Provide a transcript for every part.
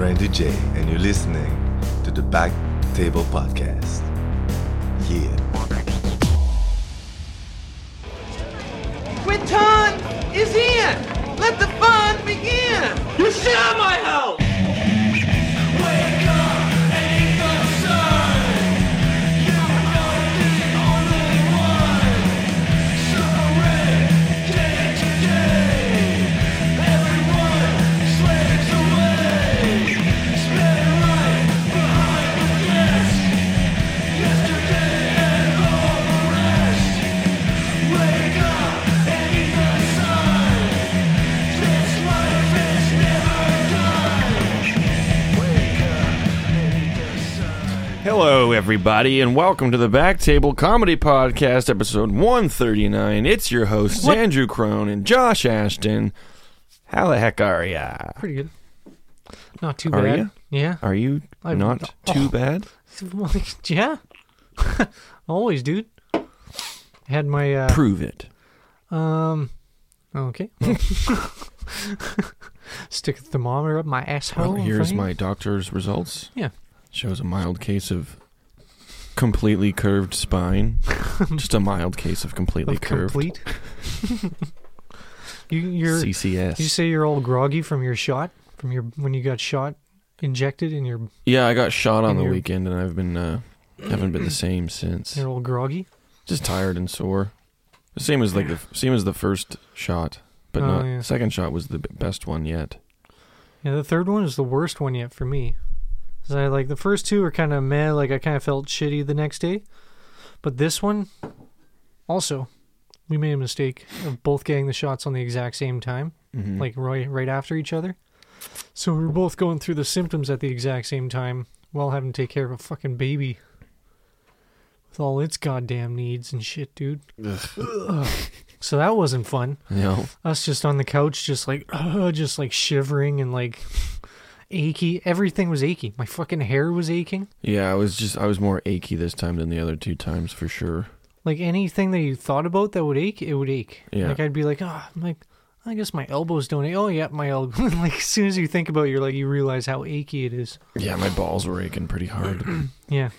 Randy J, and you're listening to the Back Table Podcast. Yeah. Return is here. Let the fun begin. You shit on my house. Wake up, ain't the sun. You know the only one. Separate day to day. Everyone slaves away. Spent right behind the desk. Yesterday and all the rest. Wake up, ain't the sun. This life is never done. Hello, everybody, and welcome to the Back Table Comedy Podcast, episode 139. It's your hosts, Andrew Crone and Josh Ashton. How the heck are ya? Pretty good. Not too Are bad. ya? Yeah. Are you I'm- not too bad? Yeah. Always, dude. Had my Prove it. Okay. Stick a thermometer up my asshole. and Here's thing. my doctor's results. Yeah. Shows a mild case of completely curved spine. Just a mild case of completely Of curved. complete. You're CCS. Did you say you're all groggy from your shot? From your when you got shot injected in your Yeah, I got shot on the You're- weekend, and I've been haven't been the same since. you're all groggy? Just tired and sore. The same as like the same as the first shot, but Oh, not yeah. second shot was the best one yet. Yeah, the third one is the worst one yet for me. 'Cause I like the first two are kind of meh, like I kind of felt shitty the next day. But this one also we made a mistake of both getting the shots on the exact same time, like right after each other. So we were both going through the symptoms at the exact same time while having to take care of a fucking baby with all its goddamn needs and shit, dude. So that wasn't fun. No, Us just on the couch, just like shivering and like achy. Everything was achy. My fucking hair was aching. yeah, I was more achy this time than the other two times for sure. Like anything that you thought about that would ache, it would ache. Yeah. Like I'd be like, I guess my elbows don't ache. Oh yeah, my elbow. Like as soon as you think about it, you're like, you realize how achy it is. Yeah, my balls were aching pretty hard. Yeah.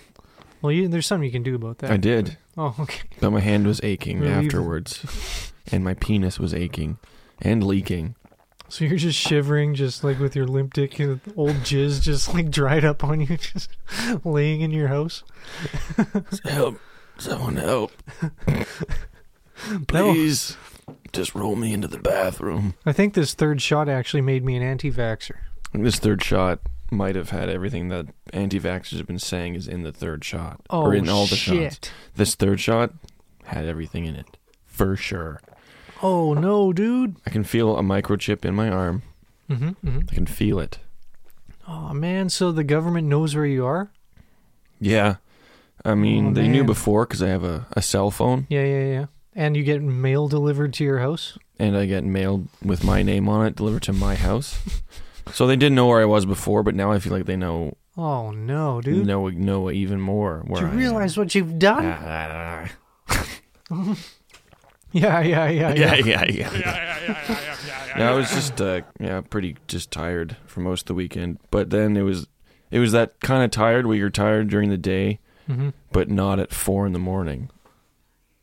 Well, there's something you can do about that. I did, Oh, okay. but my hand was aching Relief. afterwards, and my penis was aching and leaking. So you're just shivering, just like with your limp dick and old jizz, just like dried up on you, just laying in your house. Help! Someone help! Please, just roll me into the bathroom. I think this third shot actually made me an anti-vaxxer. This third shot might have had everything that anti-vaxxers have been saying is in the third shot, Oh, or in all the shit. shots. This third shot had everything in it for sure. Oh no, dude. I can feel a microchip in my arm. I can feel it. Oh man, so the government knows where you are? Yeah, I mean Oh, they knew man. before, because I have a cell phone, Yeah. And you get mail delivered to your house? and I get mailed with my name on it delivered to my house. So they didn't know where I was before, but now I feel like they know Oh no, dude. know even more where Do you I realize what you've done? am. Yeah. Yeah, I was just pretty just tired for most of the weekend. But then it was that kind of tired where you're tired during the day, but not at 4 a.m.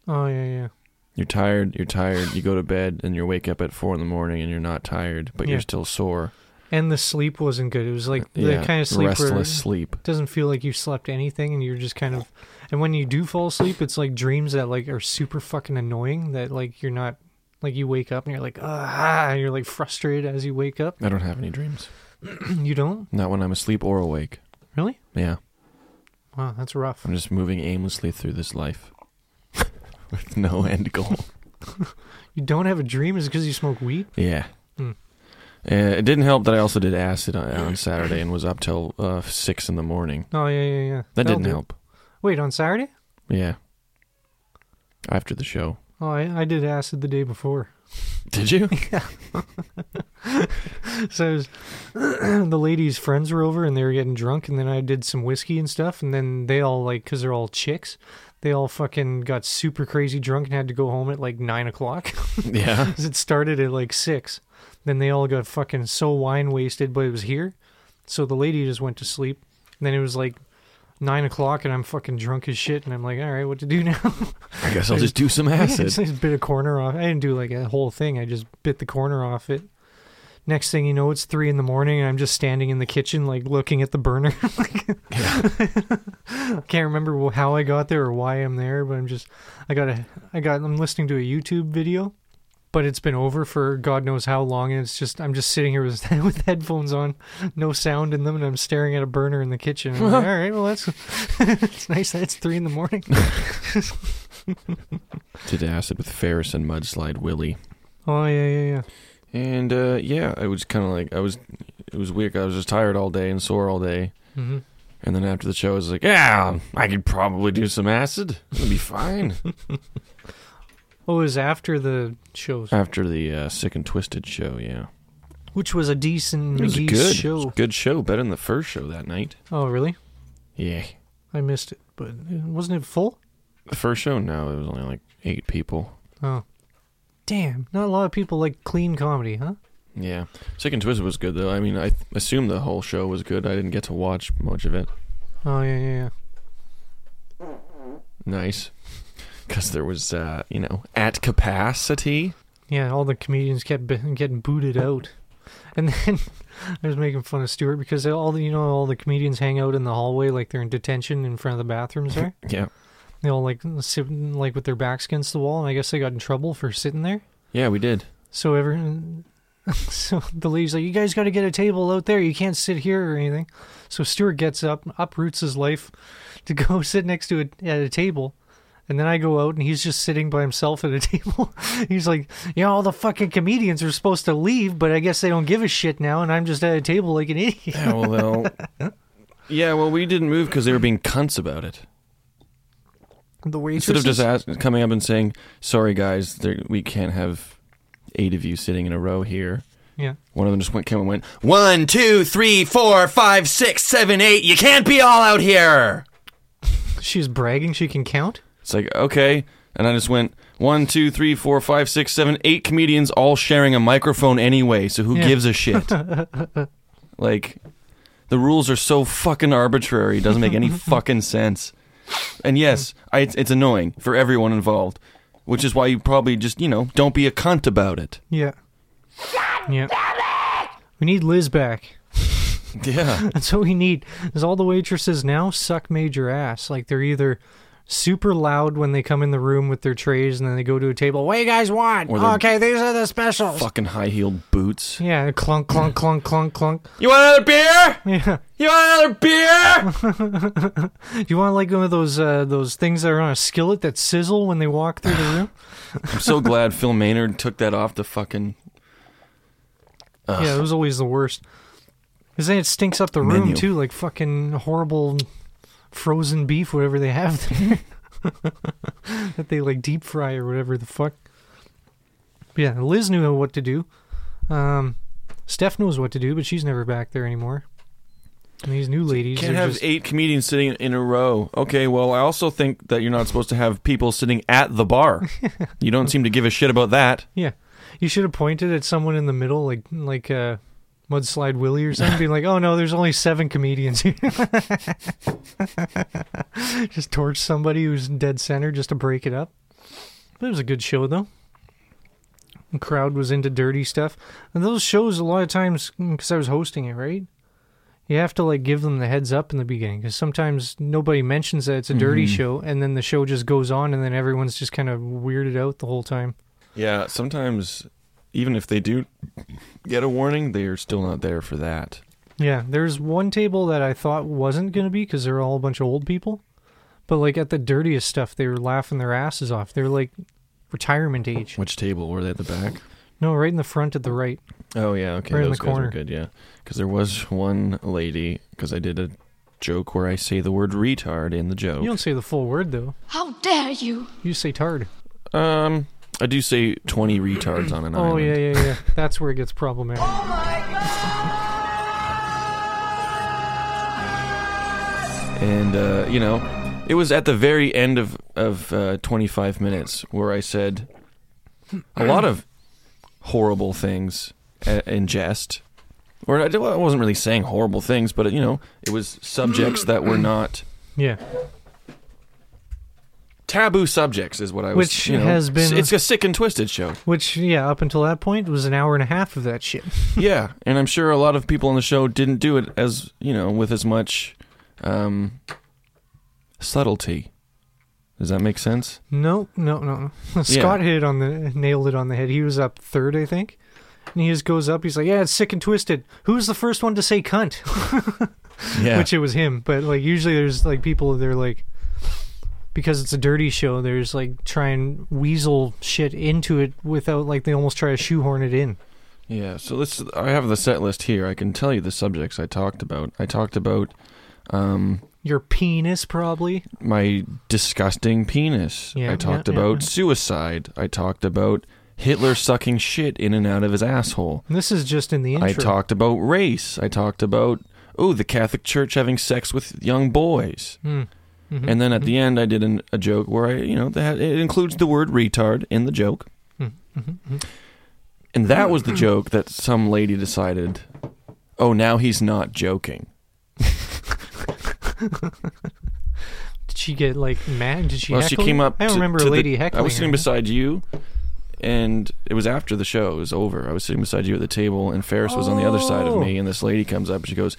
Oh yeah. You're tired, you go to bed and you wake up at 4 a.m. and you're not tired, but Yeah. you're still sore. And the sleep wasn't good. It was like the Yeah. kind of sleep restless where it sleep. doesn't feel like you slept anything and you're just kind of and when you do fall asleep, it's like dreams that like are super fucking annoying that like you're not like you wake up and you're like and you're like frustrated as you wake up. I don't have any dreams. You don't? Not when I'm asleep or awake. Really? Yeah. Wow, that's rough. I'm just moving aimlessly through this life with no end goal. You don't have a dream is because you smoke weed? Yeah. Hmm. It didn't help that I also did acid on Saturday and was up till 6 a.m. Oh yeah. That That'll didn't do. help. Wait, on Saturday? Yeah. After the show. Oh, I did acid the day before. Did you? So the ladies' friends were over and they were getting drunk, and then I did some whiskey and stuff, and then they all like, cause they're all chicks, they all fucking got super crazy drunk and had to go home at like 9 o'clock. Yeah. 'Cause it started at like 6. Then they all got fucking so wine wasted, but it was here. So the lady just went to sleep. And then it was like 9 o'clock and I'm fucking drunk as shit. And I'm like, all right, what to do now? I guess I'll just do some acid. I just bit a corner off. I didn't do like a whole thing. I just bit the corner off it. Next thing you know, it's 3 a.m. and I'm just standing in the kitchen, like looking at the burner. I can't remember how I got there or why I'm there, but I'm listening to a YouTube video, but it's been over for God knows how long. And it's just, I'm just sitting here with headphones on, no sound in them. And I'm staring at a burner in the kitchen. I'm like, all right, well, that's it's nice. That's 3 a.m. Did acid with Ferris and Mudslide Willie. Oh yeah. And, I was kind of like, it was weird. I was just tired all day and sore all day. Mm-hmm. And then after the show, I was like, yeah, I could probably do some acid. It'll be fine. Oh, it was after the shows. After the Sick and Twisted show, yeah. Which was a decent show. It was a good show, better than the first show that night. Oh, really? Yeah. I missed it, but wasn't it full? The first show? No, it was only like 8 people. Oh. Damn, not a lot of people like clean comedy, huh? Yeah. Sick and Twisted was good, though. I mean, I assume the whole show was good. I didn't get to watch much of it. Oh, yeah. Nice. Because there was, at capacity. Yeah, all the comedians kept getting booted out. And then I was making fun of Stuart because all the comedians hang out in the hallway like they're in detention in front of the bathrooms there. Yeah. They all, sit with their backs against the wall, and I guess they got in trouble for sitting there. Yeah, we did. So so the lady's like, you guys got to get a table out there. You can't sit here or anything. So Stuart gets up, uproots his life to go sit next to at a table. And then I go out, and he's just sitting by himself at a table. He's like, all the fucking comedians are supposed to leave, but I guess they don't give a shit now, and I'm just at a table like an idiot. We didn't move because they were being cunts about it. The waitresses. Instead of just coming up and saying, sorry guys, we can't have 8 of you sitting in a row here. Yeah. One of them just came and went, 1, 2, 3, 4, 5, 6, 7, 8, you can't be all out here! She's bragging she can count? It's like, okay. And I just went, 1, 2, 3, 4, 5, 6, 7, 8 comedians all sharing a microphone anyway, so who gives a shit? The rules are so fucking arbitrary, it doesn't make any fucking sense. And yes, it's annoying for everyone involved, which is why you probably just, don't be a cunt about it. Yeah. Yeah. We need Liz back. Yeah. That's what we need. Is all the waitresses now suck major ass. Like, they're either super loud when they come in the room with their trays and then they go to a table, what do you guys want? Okay, these are the specials. Fucking high-heeled boots. Yeah, clunk, clunk, clunk, clunk, clunk. You want another beer? Yeah. You want another beer? Do you want like one of those things that are on a skillet that sizzle when they walk through the room? I'm so glad Phil Maynard took that off the fucking... Yeah, it was always the worst. Because then it stinks up the room too, like fucking horrible frozen beef, whatever they have there. That they like deep fry or whatever the fuck. But yeah, Liz knew what to do. Steph knows what to do, but she's never back there anymore. And these new ladies can't have 8 comedians sitting in a row. Okay, well, I also think that you're not supposed to have people sitting at the bar. You don't seem to give a shit about that. Yeah, you should have pointed at someone in the middle, like Mudslide Willie or something, being like, oh no, there's only 7 comedians here. Just torch somebody who's dead center just to break it up. But it was a good show though. The crowd was into dirty stuff, and those shows a lot of times, because I was hosting it, right? You have to give them the heads up in the beginning, because sometimes nobody mentions that it's a dirty show, and then the show just goes on, and then everyone's just kind of weirded out the whole time. Yeah, sometimes even if they do get a warning, they are still not there for that. Yeah, there's one table that I thought wasn't going to be, because they're all a bunch of old people, but at the dirtiest stuff, they were laughing their asses off. They're retirement age. Which table? Were they at the back? No, right in the front at the right. Oh, yeah, okay. Right in the corner. Those guys were good, yeah. Because there was one lady, because I did a joke where I say the word retard in the joke. You don't say the full word, though. How dare you? You say tard. I do say 20 retards on an island. Oh, yeah. That's where it gets problematic. Oh, my God! And, it was at the very end of 25 minutes where I said a lot of horrible things in jest, or I wasn't really saying horrible things, but you know, it was subjects that were not taboo subjects is what I was. Which you know, has been it's a Sick and Twisted show. Which up until that point was an hour and a half of that shit. Yeah, and I'm sure a lot of people on the show didn't do it as you know with as much subtlety. Does that make sense? No. Scott nailed it on the head. He was up third, I think. And he just goes up, he's like, yeah, it's Sick and Twisted. Who's the first one to say cunt? Yeah. Which it was him. But like usually there's like people they're like because it's a dirty show, there's like try and weasel shit into it without like they almost try to shoehorn it in. Yeah, so I have the set list here. I can tell you the subjects I talked about. I talked about your penis, probably. My disgusting penis. Yeah, I talked about suicide. I talked about Hitler sucking shit in and out of his asshole. This is just in the intro. I talked about race. I talked about, the Catholic Church having sex with young boys. Mm-hmm. And then at the end, I did a joke where it includes the word retard in the joke. Mm-hmm. Mm-hmm. And that was the joke that some lady decided, oh, now he's not joking. Did she get like mad? Did she? Well, heckle? She came up. I don't remember a lady heckling. I was sitting beside you, and it was after the show was over. I was sitting beside you at the table, and Ferris was on the other side of me. And this lady comes up, and she goes,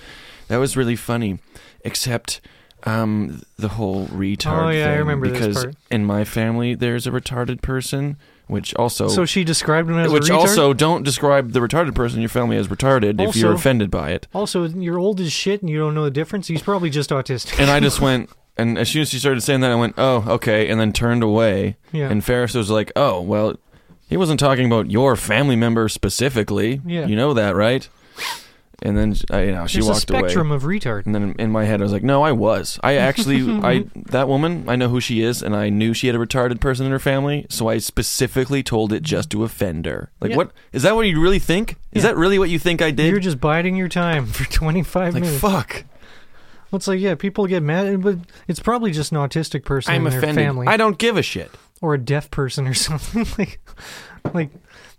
"That was really funny, except the whole retard thing. I remember because this part. In my family there's a retarded person." Which also... So she described him as a retard? Also, don't describe the retarded person in your family as retarded if you're offended by it. Also, you're old as shit and you don't know the difference. He's probably just autistic. And I just went... And as soon as she started saying that, I went, oh, okay, and then turned away. Yeah. And Ferris was like, oh, well, he wasn't talking about your family member specifically. Yeah. You know that, right? And then, she walked away. There's a spectrum of retard. And then in my head, I was like, no, I was. I actually, that woman, I know who she is, and I knew she had a retarded person in her family, so I specifically told it just to offend her. Like, what? Is that what you really think? Is that really what you think I did? You're just biding your time for 25 minutes. Like, fuck. Well, it's like, people get mad, but it's probably just an autistic person in their family. I don't give a shit. Or a deaf person or something. like,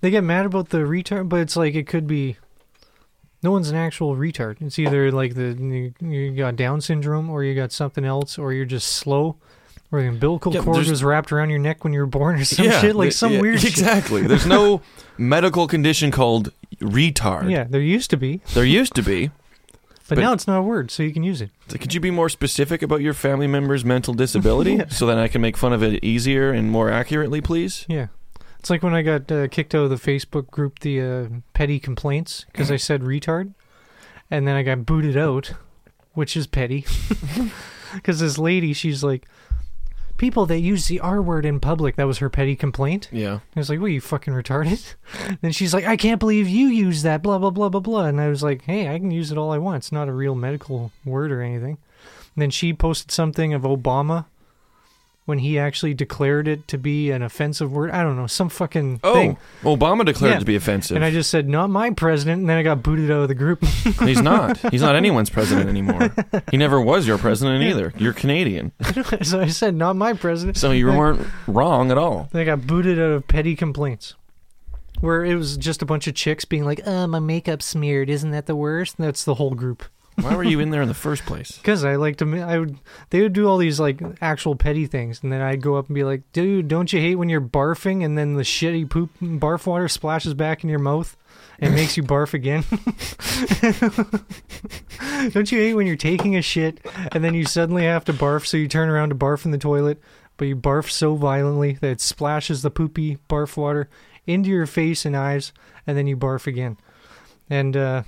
they get mad about the retard, but it's like, it could be... No one's an actual retard. It's either like you got Down syndrome or you got something else or you're just slow or the umbilical cord was wrapped around your neck when you were born or some shit. Like some weird shit. Exactly. There's no medical condition called retard. Yeah, there used to be. But now it's not a word, so you can use it. Could you be more specific about your family member's mental disability so that I can make fun of it easier and more accurately, please? Yeah. It's like when I got kicked out of the Facebook group, the petty complaints, because I said retard, and then I got booted out, which is petty, because this lady, she's like, people that use the R word in public, that was her petty complaint. Yeah. I was like, what, you fucking retarded? Then she's like, I can't believe you use that, blah, blah, blah, blah, blah. And I was like, hey, I can use it all I want. It's not a real medical word or anything. And then she posted something of Obama. When he actually declared it to be an offensive word. I don't know, some fucking thing. Oh, Obama declared it to be offensive. And I just said, not my president, and then I got booted out of the group. He's not. He's not anyone's president anymore. He never was your president either. You're Canadian. So I said, not my president. So you weren't wrong at all. Then I got booted out of petty complaints. Where it was just a bunch of chicks being like, my makeup's smeared, isn't that the worst? And that's the whole group. Why were you in there in the first place? Because they would do all these like actual petty things, and then I'd go up and be like, dude, don't you hate when you're barfing and then the shitty poop barf water splashes back in your mouth and makes you barf again? Don't you hate when you're taking a shit and then you suddenly have to barf, so you turn around to barf in the toilet, but you barf so violently that it splashes the poopy barf water into your face and eyes, and then you barf again. And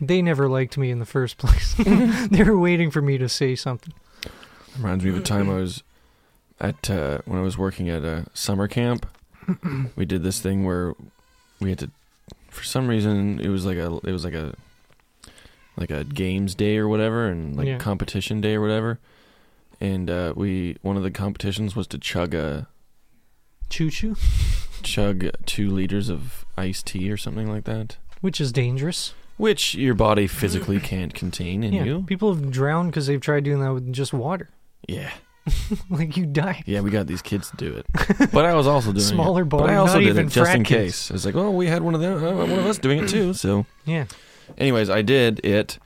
they never liked me in the first place. They were waiting for me to say something. Reminds me of a time I was at, when I was working at a summer camp. We did this thing where we had to, for some reason, it was like a games day or whatever, and like competition day or whatever. And one of the competitions was to chug a... Choo-choo? Chug 2 liters of iced tea or something like that. Which is dangerous. Which your body physically can't contain in you. People have drowned because they've tried doing that with just water. Yeah. Like you die. Yeah, we got these kids to do it. But I was also doing smaller it. Smaller body, but I also not did even it just in case. I was like, we had one of us doing it too, so. Yeah. Anyways, I did it.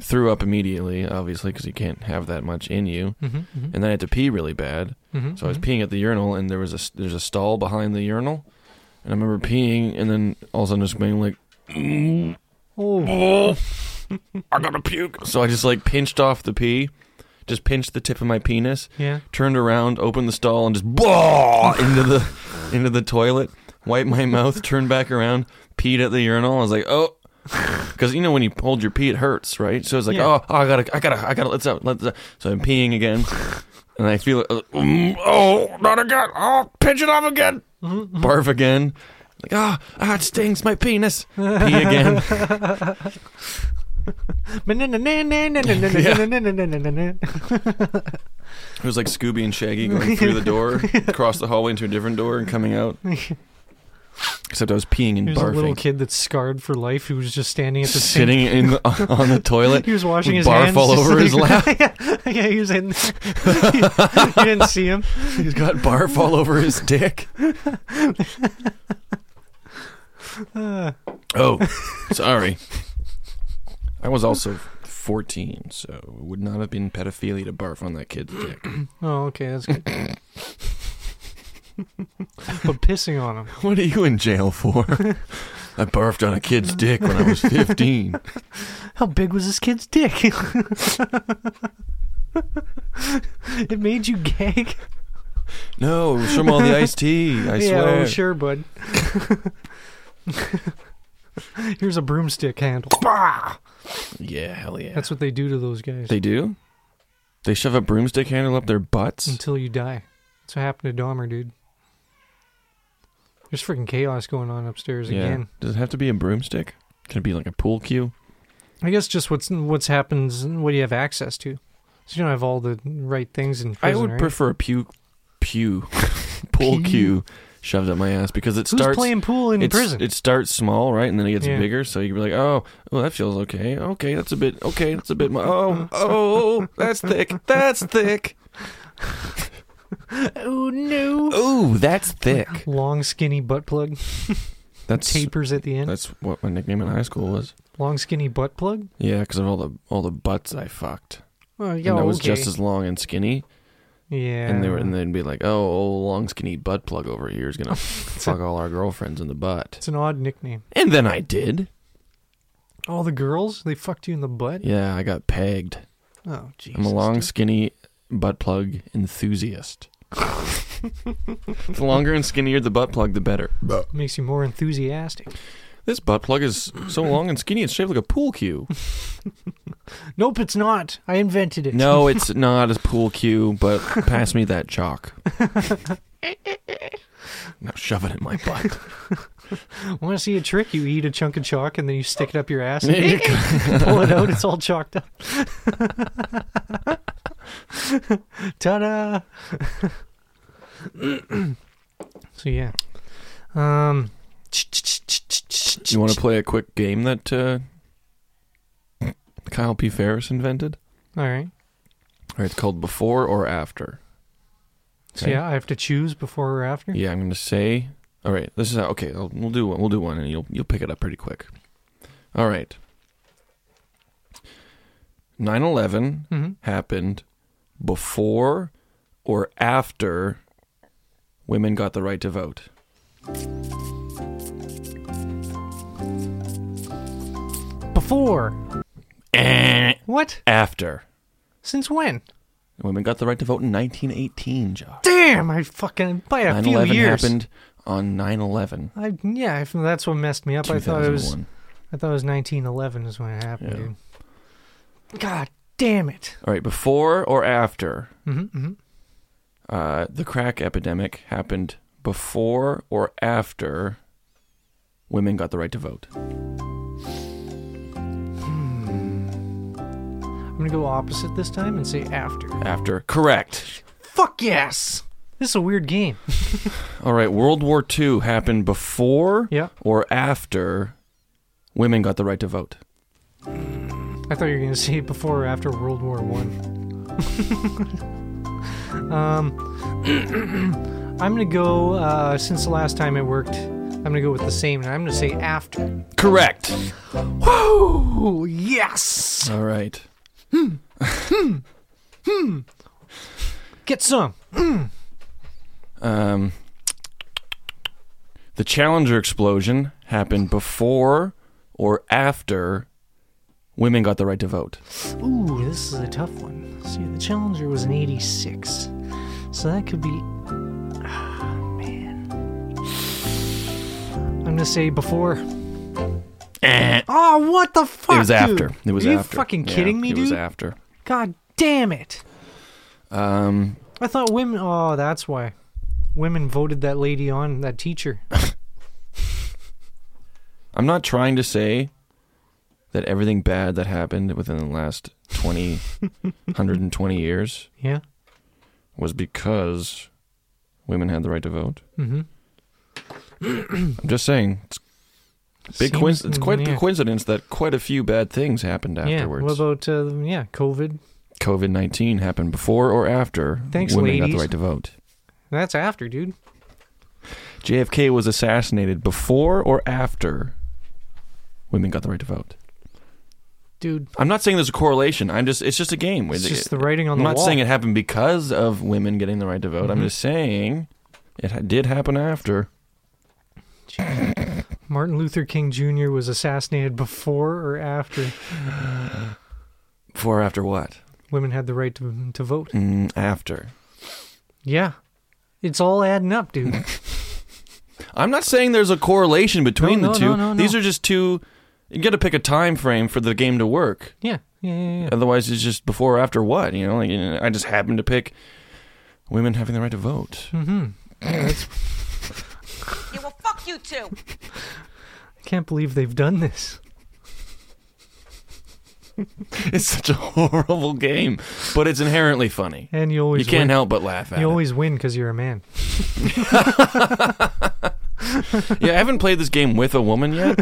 Threw up immediately, obviously, because you can't have that much in you. Mm-hmm, mm-hmm. And then I had to pee really bad. Mm-hmm, so I was peeing at the urinal, and there's a stall behind the urinal. And I remember peeing, and then all of a sudden just being like, I gotta puke. So I just like pinched off the pee, just pinched the tip of my penis, turned around, opened the stall, and just into the toilet, wiped my mouth, turned back around, peed at the urinal. I was like, oh. Because you know when you hold your pee, it hurts, right? So it's like, I gotta, let's out. So I'm peeing again, and I feel, not again. Oh, pinch it off again. Mm-hmm. Barf again. Like, it stings my penis. Pee again. It was like Scooby and Shaggy going through the door, across the hallway into a different door, and coming out. Except I was peeing and barfing. There's a little kid that's scarred for life who was just standing at the sink. Sitting on the toilet. He was washing his barf hands. Barf all over his lap. Yeah, he was in there. You didn't see him. He's got barf all over his dick. Oh, sorry. I was also 14, so it would not have been pedophilia to barf on that kid's dick. Oh, okay, that's good. But pissing on him. What are you in jail for? I barfed on a kid's dick when I was 15. How big was this kid's dick? It made you gag? No, it was from all the iced tea, I swear. Oh, sure, bud. Here's a broomstick handle. Yeah, hell yeah. That's what they do to those guys. They do? They shove a broomstick handle up their butts? Until you die. That's what happened to Dahmer, dude. There's freaking chaos going on upstairs again. Does it have to be a broomstick? Can it be like a pool cue? I guess just what's happens and what you have access to. So you don't have all the right things in prison, I would prefer a pool cue shoved up my ass because it starts... Who's playing pool in prison? It starts small, right? And then it gets bigger, so you'd be like, oh, that feels okay. Okay, that's a bit... Oh, that's thick. That's thick. Oh, no. Oh, that's thick. Long, skinny butt plug. That's tapers at the end. That's what my nickname in high school was. Long, skinny butt plug? Yeah, because of all the butts I fucked. Well, yeah, and I was just as long and skinny. Yeah. And they'd be like, oh, old long, skinny butt plug over here is going to fuck all our girlfriends in the butt. It's an odd nickname. And then I did. All the girls? They fucked you in the butt? Yeah, I got pegged. Oh, Jesus. I'm a long, skinny butt plug enthusiast. The longer and skinnier the butt plug, the better. Makes you more enthusiastic. This butt plug is so long and skinny, it's shaped like a pool cue. Nope, it's not. I invented it. No, it's not a pool cue, but pass me that chalk. Now shove it in my butt. Want to see a trick? You eat a chunk of chalk and then you stick it up your ass and pull it out. It's all chalked up. Ta-da! So yeah, you want to play a quick game that Kyle P. Ferris invented? All right. It's called Before or After. Okay. So yeah, I have to choose before or after. Yeah, I'm going to say. All right, this is how. Okay, we'll do one. We'll do one, and you'll pick it up pretty quick. All right. 9/11 happened before or after women got the right to vote. Before. What? After. Since when? Women got the right to vote in 1918, Josh. Damn, I fucking... By a few years. 9/11 happened on 9/11. That's what messed me up. I thought it was 1911 is when it happened, dude. God damn it. All right, before or after? The crack epidemic happened before or after women got the right to vote. I'm going to go opposite this time and say after. After. Correct. Fuck yes. This is a weird game. All right. World War II happened before or after women got the right to vote. I thought you were going to say before or after World War I. I'm going to go, since the last time I worked, I'm going to go with the same, and I'm going to say after. Correct. Whoa! Yes! All right. Get some. The Challenger explosion happened before or after women got the right to vote. Ooh, this is a tough one. See, the Challenger was in 86. So that could be... I'm going to say before. Oh, what the fuck, dude? It was after. It was after. Are you fucking kidding me, dude? It was after. God damn it. I thought women... Oh, that's why. Women voted that lady on, that teacher. I'm not trying to say that everything bad that happened within the last 120 years was because women had the right to vote. Mm-hmm. I'm just saying, it's quite a coincidence that quite a few bad things happened afterwards. Yeah, what about COVID? COVID-19 happened before or after women got the right to vote. That's after, dude. JFK was assassinated before or after women got the right to vote. Dude, I'm not saying there's a correlation. It's just a game. It's just the writing on the wall. I'm not saying it happened because of women getting the right to vote. Mm-hmm. I'm just saying it did happen after. Martin Luther King Jr. was assassinated before or after? Before or after what? Women had the right to vote. After. Yeah. It's all adding up, dude. I'm not saying there's a correlation between the two. No. These are just two... You got to pick a time frame for the game to work. Yeah. Otherwise, it's just before or after what? You know, I just happened to pick women having the right to vote. Mm-hmm. Yeah, yeah, well, fuck you too. I can't believe they've done this. It's such a horrible game, but it's inherently funny. And you always can't help but laugh at it. You always win because you're a man. Yeah, I haven't played this game with a woman yet,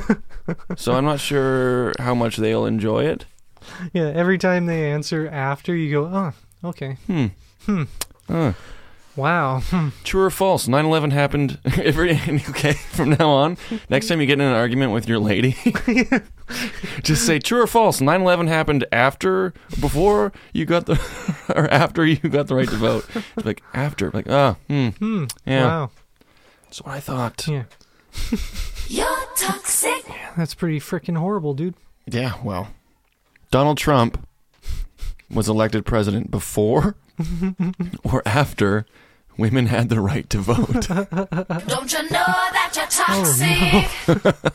so I'm not sure how much they'll enjoy it. Yeah, every time they answer after, you go, oh, okay. Wow. True or false, 9/11 happened from now on. Next time you get in an argument with your lady, just say true or false, 9/11 happened after you got the right to vote. It's like after. Like, yeah. Wow. That's what I thought. Yeah. You're toxic. Yeah, that's pretty freaking horrible, dude. Yeah, well. Donald Trump was elected president before or after women had the right to vote. Don't you know that you're toxic?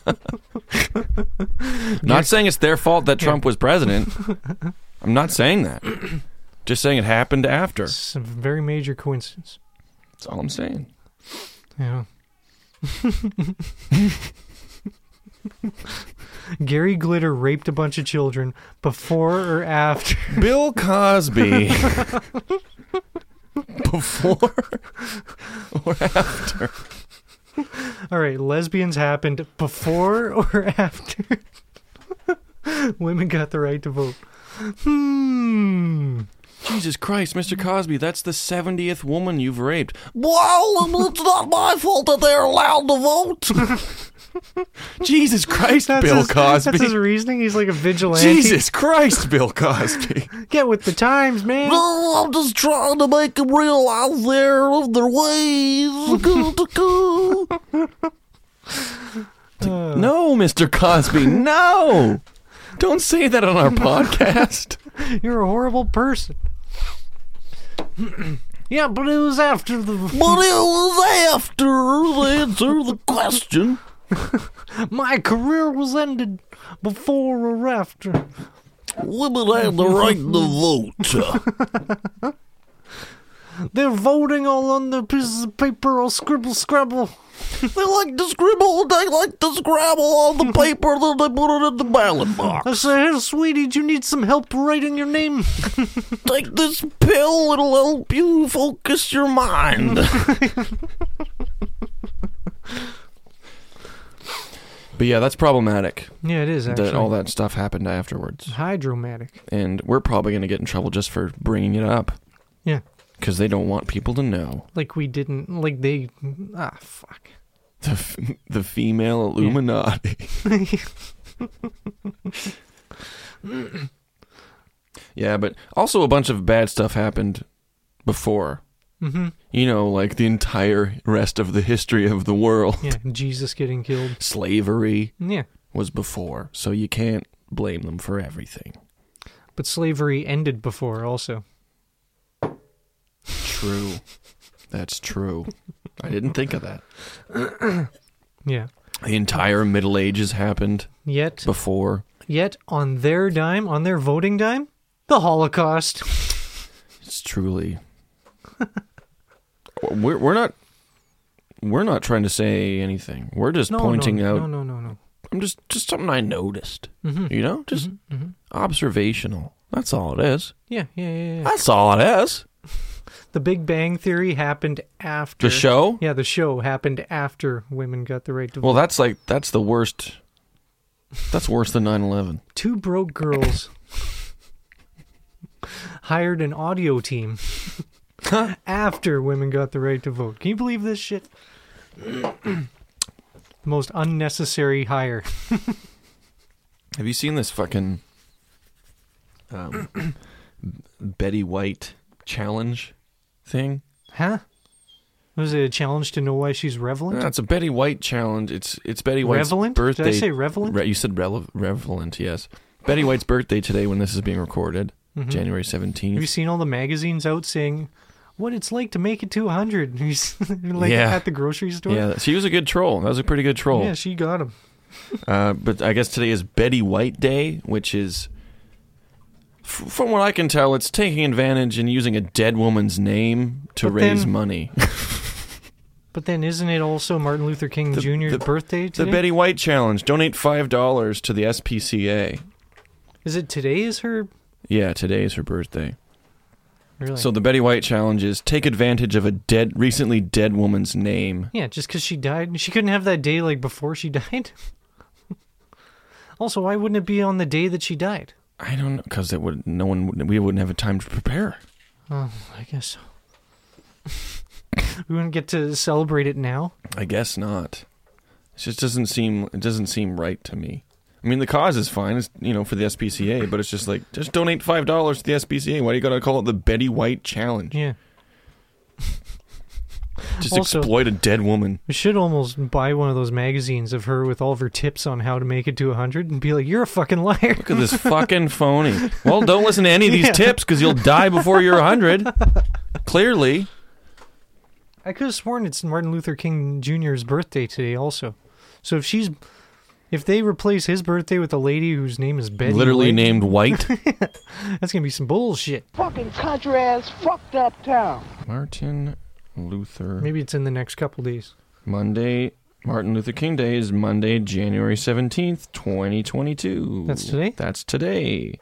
Oh, no. Not saying it's their fault that Trump was president. I'm not saying that. Just saying it happened after. It's a very major coincidence. That's all I'm saying. Yeah. Gary Glitter raped a bunch of children before or after Bill Cosby. Before or after? All right, lesbians happened before or after women got the right to vote. Jesus Christ, Mr. Cosby, that's the 70th woman you've raped. Well, it's not my fault that they're allowed to vote. Jesus Christ, Bill Cosby. That's his reasoning? He's like a vigilante. Jesus Christ, Bill Cosby. Get with the times, man. No, I'm just trying to make them realize they're of their ways. No, Mr. Cosby, no. Don't say that on our podcast. You're a horrible person. Yeah, but it was after the... But it was after the answer the question. My career was ended before or after. Women had the right to vote. They're voting all on their pieces of paper or scribble. They like to scribble. They like to scrabble on the paper. Then they put it in the ballot box. I say, hey, sweetie, do you need some help writing your name? Take this pill. It'll help you focus your mind. But yeah, that's problematic. Yeah, it is, actually. That all that stuff happened afterwards. Hydromatic. And we're probably going to get in trouble just for bringing it up. Yeah. Because they don't want people to know. Like we didn't... Like they... Ah, fuck. The female Illuminati. Yeah. Yeah, but also a bunch of bad stuff happened before. Mm-hmm. You know, like the entire rest of the history of the world. Yeah, Jesus getting killed. Slavery was before, so you can't blame them for everything. But slavery ended before also. True. That's true. I didn't think of that. Yeah. The entire Middle Ages happened before. Yet, on their dime, on their voting dime, the Holocaust. It's truly... We're not trying to say anything. We're just pointing out. No. I'm just something I noticed. Mm-hmm. You know, just observational. That's all it is. Yeah. That's all it is. The Big Bang Theory happened after the show. Yeah, the show happened after women got the right to vote. Well, that's the worst. That's worse than 9/11. Two broke girls hired an audio team. Huh? After women got the right to vote. Can you believe this shit? Most unnecessary hire. Have you seen this fucking Betty White challenge thing? Huh? Was it a challenge to know why she's relevant? No, it's a Betty White challenge. It's Betty White's birthday. Did I say relevant? You said relevant, yes. Betty White's birthday today when this is being recorded. Mm-hmm. January 17th. Have you seen all the magazines out saying what it's like to make it to 100? Like at the grocery store? Yeah, she was a good troll. That was a pretty good troll. Yeah, she got him. But I guess today is Betty White Day, which is, from what I can tell, it's taking advantage and using a dead woman's name to raise money. But then isn't it also Martin Luther King Jr.'s birthday today? The Betty White Challenge. Donate $5 to the SPCA. Is it today is her... Yeah, today is her birthday. Really? So the Betty White challenge is take advantage of a recently dead woman's name. Yeah, just because she died. She couldn't have that day like before she died. Also, why wouldn't it be on the day that she died? I don't know, because we wouldn't have a time to prepare. Oh, I guess so. We wouldn't get to celebrate it now. I guess not. It just doesn't seem right to me. I mean, the cause is fine, it's, you know, for the SPCA, but it's just like, just donate $5 to the SPCA. Why do you got to call it the Betty White Challenge? Yeah. Just also, exploit a dead woman. We should almost buy one of those magazines of her with all of her tips on how to make it to 100 and be like, you're a fucking liar. Look at this fucking phony. Well, don't listen to any of these tips because you'll die before you're 100. Clearly. I could have sworn it's Martin Luther King Jr.'s birthday today also. So if they replace his birthday with a lady whose name is Betty, literally named White, that's gonna be some bullshit. Fucking country ass, fucked up town. Martin Luther. Maybe it's in the next couple days. Monday, Martin Luther King Day is Monday, January 17th, 2022. That's today. That's today.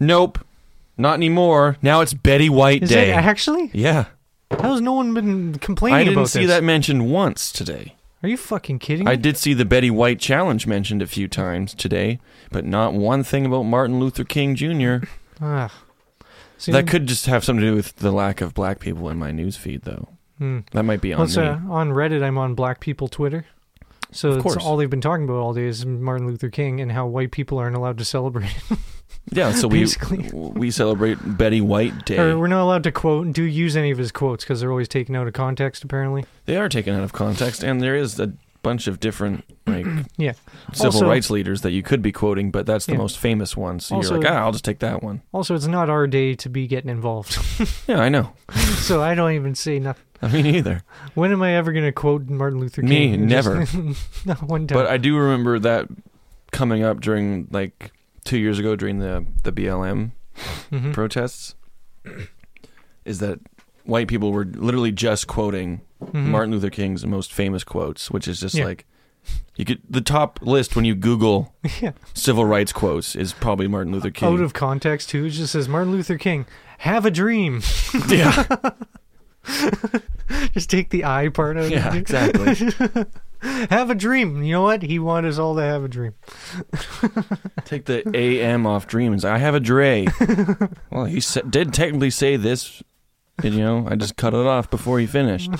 Nope, not anymore. Now it's Betty White Day. Is it actually? Yeah. How has no one been complaining about this? I didn't see that mentioned once today. Are you fucking kidding me? I did see the Betty White Challenge mentioned a few times today, but not one thing about Martin Luther King Jr. See, that could just have something to do with the lack of black people in my newsfeed, though. Hmm. That might be on me. On Reddit, I'm on black people Twitter. So that's all they've been talking about all day is Martin Luther King and how white people aren't allowed to celebrate. Yeah, so we celebrate Betty White Day. Or we're not allowed to quote and use any of his quotes because they're always taken out of context, apparently. They are taken out of context, and there is a bunch of different civil rights leaders that you could be quoting, but that's the most famous one, so you're like, I'll just take that one. Also, it's not our day to be getting involved. Yeah, I know. So I don't even say nothing. I mean, either. When am I ever going to quote Martin Luther King? Me, never. Not one time. But I do remember that coming up during, like... 2 years ago during the BLM protests is that white people were literally just quoting Martin Luther King's most famous quotes, which is just like you could the top list when you Google civil rights quotes is probably Martin Luther King. Out of context too, it just says Martin Luther King, have a dream. Yeah. Just take the I part out of it. Yeah, exactly. Have a dream. You know what? He wanted us all to have a dream. Take the AM off dreams. I have a dray. Well, he did technically say this You know, I just cut it off before he finished.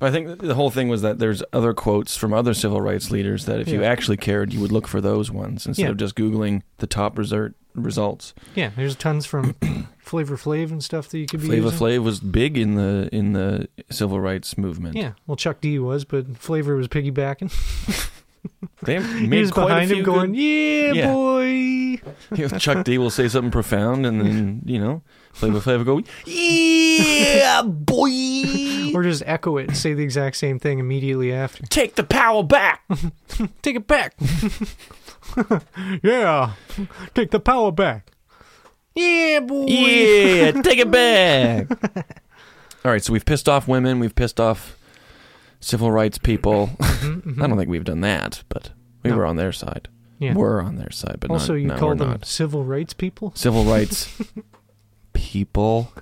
But I think the whole thing was that there's other quotes from other civil rights leaders that if you actually cared, you would look for those ones instead of just Googling the top results. Yeah, there's tons from Flavor Flav and stuff that you could be using. Flavor Flav was big in the civil rights movement. Yeah, well, Chuck D was, but Flavor was piggybacking. They made he was behind him going, boy. You know, Chuck D will say something profound and then, you know, Flavor Flav go, yeah, boy. Or just echo it and say the exact same thing immediately after. Take the power back. Take it back. Yeah. Take the power back. Yeah, boy. Yeah, take it back. All right, so we've pissed off women. We've pissed off civil rights people. I don't think we've done that, but we were on their side. Yeah. We're on their side, but also you call them civil rights people? Civil rights people.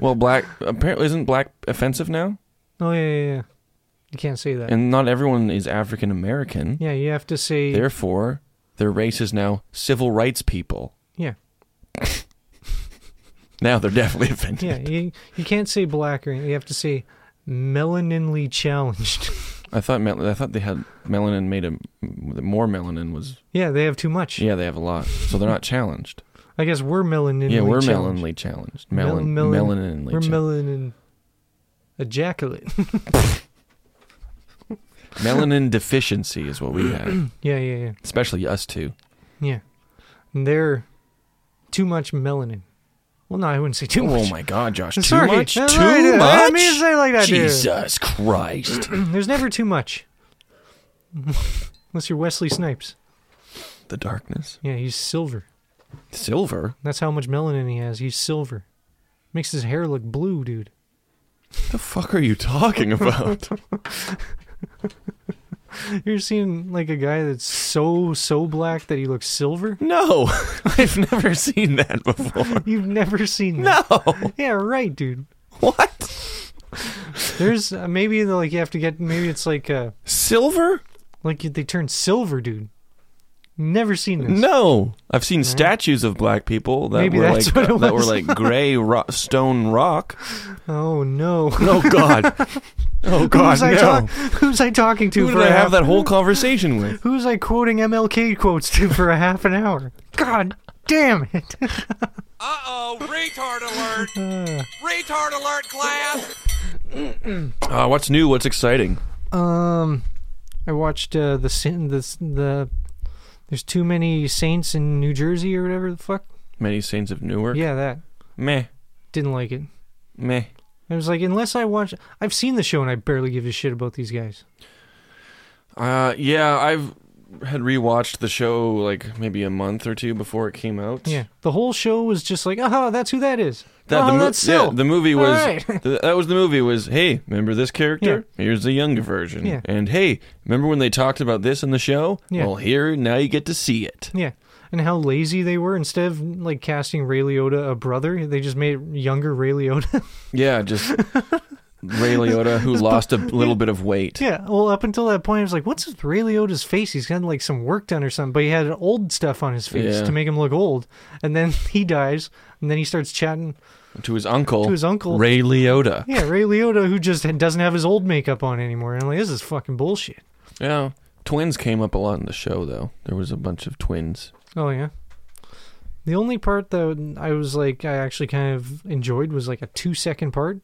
Well, black apparently isn't black offensive now? Oh yeah. You can't say that. And not everyone is African American. Yeah, you have to say. Therefore, their race is now civil rights people. Yeah. Now they're definitely offended. Yeah, you can't say black or anything. You have to say melaninly challenged. I thought they had melanin made a more melanin was. Yeah, they have too much. Yeah, they have a lot, so they're not challenged. I guess we're melaninly. Yeah, we're melaninly challenged. Melaninly. We're melanin. Ejaculate. Melanin deficiency is what we have. Yeah. Especially us two. Yeah, and they're too much melanin. Well, no, I wouldn't say too much. Oh, my God, Josh. Sorry. Too much? That's too much? I mean, say like that, Jesus dude. Christ. There's never too much. Unless you're Wesley Snipes. The darkness? Yeah, he's silver. Silver? That's how much melanin he has. He's silver. Makes his hair look blue, dude. The fuck are you talking about? You're seeing like a guy that's so black that he looks silver? No, I've never seen that before. You've never seen that? No. Yeah, right, dude. What? There's maybe like you have to get maybe it's like silver? Like they turn silver, dude. Never seen this. No, I've seen statues of black people that maybe were like that were like gray stone rock. Oh no! Oh God! Oh God! Who's I talking to? Who did I have that whole conversation with? Who's I quoting MLK quotes to for a half an hour? God damn it! Uh-oh! Retard alert! Retard alert, class! What's new? What's exciting? I watched the There's too many saints in New Jersey or whatever the fuck. Many Saints of Newark? Yeah, that. Meh. Didn't like it. Meh. I was like, unless I watch... I've seen the show and I barely give a shit about these guys. Yeah, I've had rewatched the show like maybe a month or two before it came out. Yeah, the whole show was just like, aha, that's who that is. That's Syl. Yeah, the movie was... Right. That was the movie was, hey, remember this character? Yeah. Here's the younger version. Yeah. And hey, remember when they talked about this in the show? Yeah. Well, here, now you get to see it. Yeah. And how lazy they were. Instead of like casting Ray Liotta a brother, they just made younger Ray Liotta. Yeah, just... Ray Liotta, who lost a little bit of weight. Yeah, well, up until that point, I was like, what's with Ray Liotta's face? He's got, like, some work done or something, but he had old stuff on his face to make him look old. And then he dies, and then he starts chatting... To his uncle. Ray Liotta. Yeah, Ray Liotta, who just doesn't have his old makeup on anymore. And I'm like, this is fucking bullshit. Yeah. Twins came up a lot in the show, though. There was a bunch of twins. Oh, yeah? The only part that I was, like, I actually kind of enjoyed was, like, a 2-second part.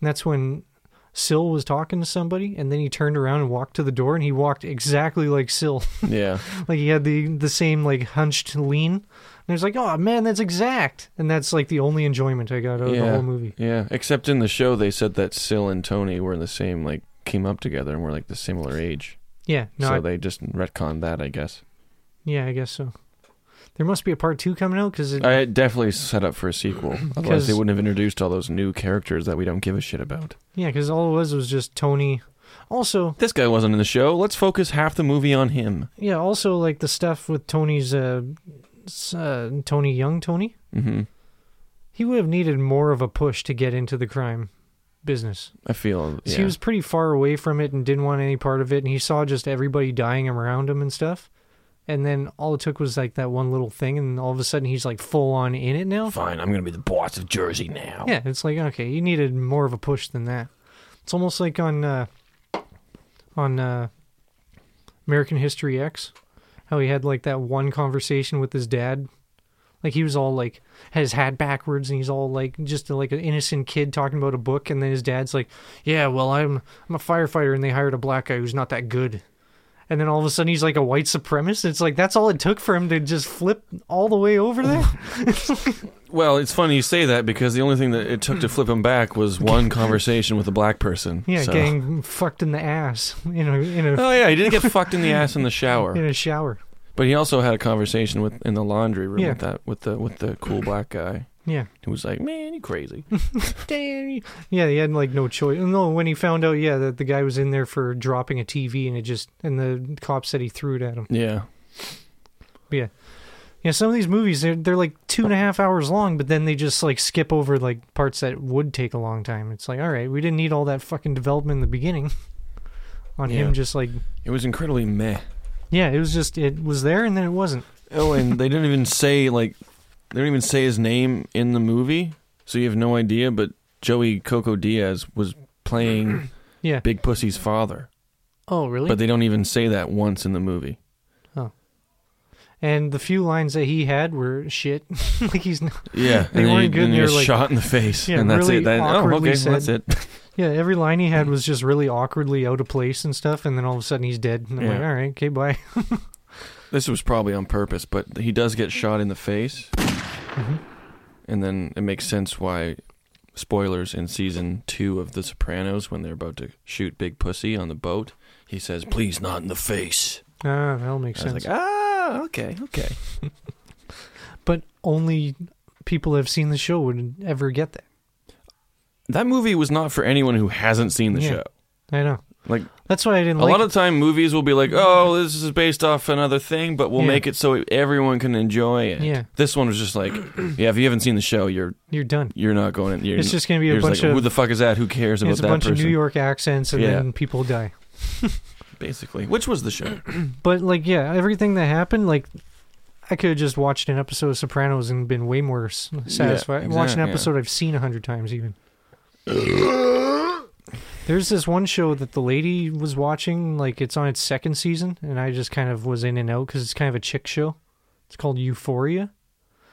And that's when Syl was talking to somebody, and then he turned around and walked to the door, and he walked exactly like Syl. Yeah. Like, he had the same, like, hunched lean. And it was like, oh, man, that's exact. And that's, like, the only enjoyment I got out of the whole movie. Yeah, except in the show, they said that Syl and Tony were in the same, like, came up together and were, like, the similar age. Yeah. No, so they just retconned that, I guess. Yeah, I guess so. There must be a part 2 coming out because it definitely set up for a sequel. Otherwise, they wouldn't have introduced all those new characters that we don't give a shit about. Yeah, because all it was just Tony. Also, this guy wasn't in the show. Let's focus half the movie on him. Yeah. Also, like the stuff with Tony's Tony Young Tony. Mm-hmm. He would have needed more of a push to get into the crime business. I feel he was pretty far away from it and didn't want any part of it, and he saw just everybody dying around him and stuff. And then all it took was like that one little thing, and all of a sudden he's like full on in it now. Fine, I'm going to be the boss of Jersey now. Yeah, it's like, okay, you needed more of a push than that. It's almost like on American History X, how he had like that one conversation with his dad. Like he was all like, had his hat backwards, and he's all like, just like an innocent kid talking about a book. And then his dad's like, yeah, well, I'm a firefighter, and they hired a black guy who's not that good. And then all of a sudden he's like a white supremacist. It's like, that's all it took for him to just flip all the way over there. Well, it's funny you say that, because the only thing that it took to flip him back was one conversation with a black person. Yeah, so. Getting fucked in the ass. Oh, yeah, he didn't get fucked in the ass in the shower. In a shower. But he also had a conversation in the laundry room with the cool black guy. Yeah. Who was like, man, you crazy. Damn you. Yeah, he had like no choice. No, when he found out, that the guy was in there for dropping a TV, and the cop said he threw it at him. Yeah. But yeah. Yeah, some of these movies, they're like 2.5 hours long, but then they just like skip over like parts that would take a long time. It's like, all right, we didn't need all that fucking development in the beginning on him just like... It was incredibly meh. Yeah, it was just, it was there and then it wasn't. Oh, and they didn't even say like... They don't even say his name in the movie, so you have no idea, but Joey Coco Diaz was playing Big Pussy's father. Oh, really? But they don't even say that once in the movie. Oh. And the few lines that he had were shit. Like he's not... Yeah, they weren't good. And you're like, shot in the face, yeah, and that's really it. That's it. Yeah, every line he had was just really awkwardly out of place and stuff, and then all of a sudden he's dead, and I'm like, all right, okay, bye. This was probably on purpose, but he does get shot in the face. Mm-hmm. And then it makes sense why, spoilers, in season 2 of The Sopranos, when they're about to shoot Big Pussy on the boat, he says, "Please, not in the face." Ah, that'll make sense. I was like, okay. But only people who have seen the show would ever get that. That movie was not for anyone who hasn't seen the show. I know. Like, that's why I didn't like it. A lot of time movies will be like, oh, this is based off another thing, but we'll make it so everyone can enjoy it. Yeah. This one was just like, if you haven't seen the show, you're done. You're not going in. It's just going to be a bunch of... Who the fuck is that? Who cares about that person? It's a bunch of New York accents, and then people die. Basically. Which was the show. But, like, everything that happened, like, I could have just watched an episode of Sopranos and been way more satisfied. Exactly, watch an episode I've seen 100 times even. There's this one show that the lady was watching, like it's on its 2nd season, and I just kind of was in and out because it's kind of a chick show. It's called Euphoria.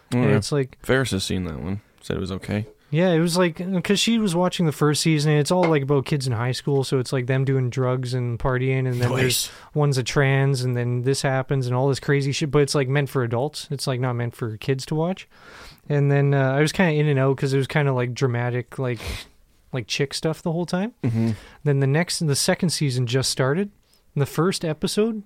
And it's like... Ferris has seen that one. Said it was okay. Yeah, it was like... Because she was watching the 1st season, and it's all like about kids in high school, so it's like them doing drugs and partying, and then there's one's a trans, and then this happens, and all this crazy shit, but it's like meant for adults. It's like not meant for kids to watch. And then I was kind of in and out because it was kind of like dramatic, like chick stuff the whole time. Mm-hmm. Then the 2nd season just started. And the 1st episode,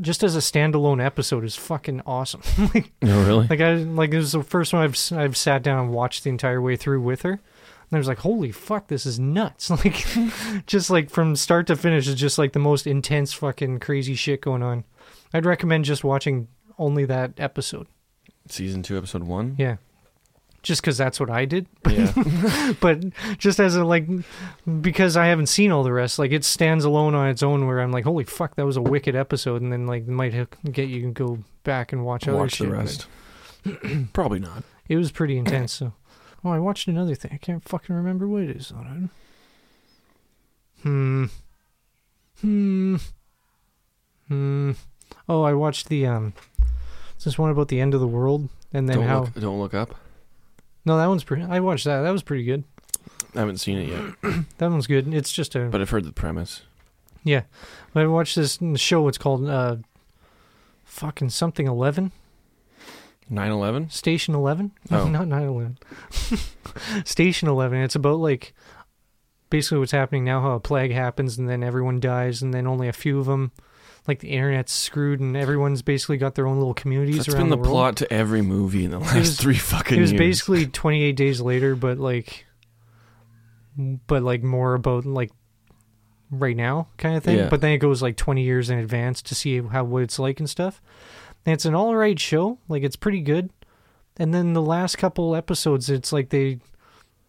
just as a standalone episode, is fucking awesome. Like, no, really? Like it was the first one I've sat down and watched the entire way through with her. And I was like, holy fuck, this is nuts. Like, just like from start to finish is just like the most intense fucking crazy shit going on. I'd recommend just watching only that episode. Season 2, episode 1? Yeah. Just because that's what I did. Yeah. But just as a, like, because I haven't seen all the rest, like, it stands alone on its own where I'm like, holy fuck, that was a wicked episode. And then, like, might get you to go back and watch the rest. Probably not. It was pretty intense, so. Oh, I watched another thing. I can't fucking remember what it is. Oh, I watched the, is this one about the end of the world? And then Don't Look Up? No, that one's pretty... I watched that. That was pretty good. I haven't seen it yet. That one's good. It's just a... But I've heard the premise. Yeah. I watched this show. It's called... fucking something 11. 9/11? Station 11? Oh. Not 9/11. Station 11. It's about, like... Basically what's happening now, how a plague happens, and then everyone dies, and then only a few of them... Like, the internet's screwed, and everyone's basically got their own little communities around the world. That's been the plot to every movie in the last 3 fucking years. It was basically 28 Days Later, but more about, like, right now kind of thing. Yeah. But then it goes, like, 20 years in advance to see what it's like and stuff. And it's an all right show. Like, it's pretty good. And then the last couple episodes, it's like they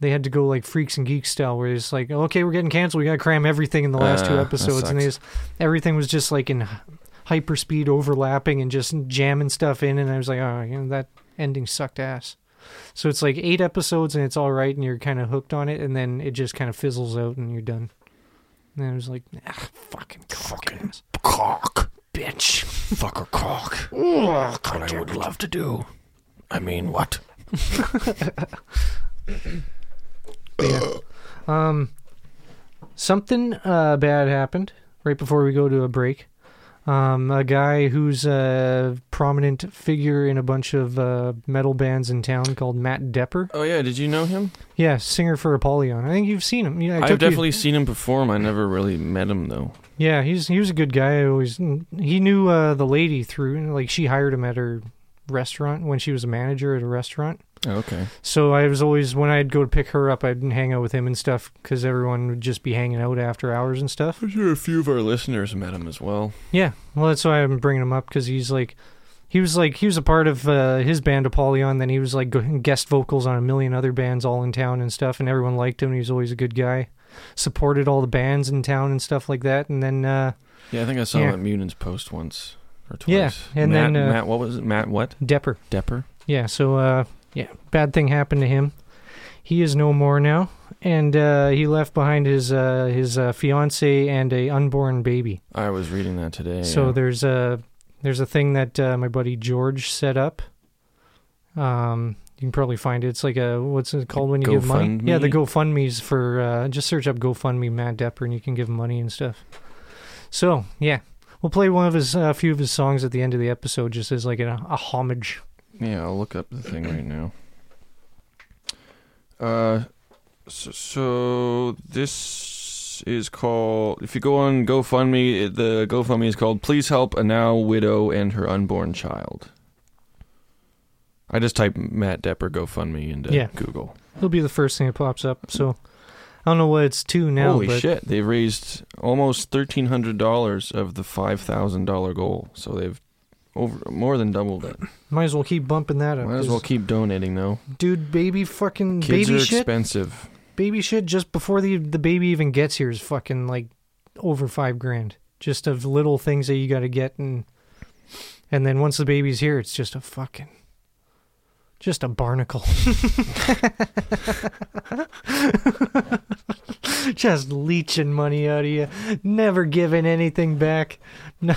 had to go like Freaks and Geeks style, where it's like, okay, we're getting canceled. We got to cram everything in the last 2 episodes. And everything was just like in hyperspeed overlapping and just jamming stuff in. And I was like, oh, you know, that ending sucked ass. So it's like 8 episodes and it's all right and you're kind of hooked on it, and then it just kind of fizzles out and you're done. And I was like, nah, fucking cock, bitch, fucker cock. That's what I would love to do. I mean, what? Yeah. Something bad happened right before we go to a break. A guy who's a prominent figure in a bunch of metal bands in town called Matt Depper. Oh, yeah. Did you know him? Yeah, singer for Apollyon. I think you've seen him. Yeah, I've definitely seen him perform. I never really met him, though. Yeah, he was a good guy. He knew the lady through, like, she hired him at her restaurant when she was a manager at a restaurant. Oh, okay. So I was always, when I'd go to pick her up, I'd hang out with him and stuff, because everyone would just be hanging out after hours and stuff. I'm sure a few of our listeners met him as well. Yeah, well, that's why I'm bringing him up, because he was a part of his band Apollyon. Then he was like guest vocals on a million other bands all in town and stuff, and everyone liked him. He was always a good guy, supported all the bands in town and stuff like that. And then yeah, I think I saw him at Munin's Post once or twice. Yeah, and Matt, then Matt, what was it? Matt what? Depper. Yeah. So. Yeah, bad thing happened to him. He is no more now, and he left behind his fiance and a unborn baby. I was reading that today. So yeah. There's a thing that my buddy George set up. You can probably find it. It's like a, what's it called when you give money? Yeah, the GoFundMe's for just search up GoFundMe Matt Depper and you can give him money and stuff. So yeah, we'll play one of his few of his songs at the end of the episode, just as like a homage. Yeah, I'll look up the thing right now. So this is called, if you go on GoFundMe, the GoFundMe is called Please Help a Now Widow and Her Unborn Child. I just type Matt Depper GoFundMe into Google. It'll be the first thing that pops up, so I don't know what it's to now. Holy shit, they've raised almost $1,300 of the $5,000 goal, so they've more than doubled it. Might as well keep bumping that up. Might as well keep donating, though. Dude, baby fucking kids baby shit. Kids are expensive. Baby shit just before the baby even gets here is fucking like over $5,000. Just of little things that you got to get, and then once the baby's here, it's just a fucking barnacle. Just leeching money out of you. Never giving anything back. No.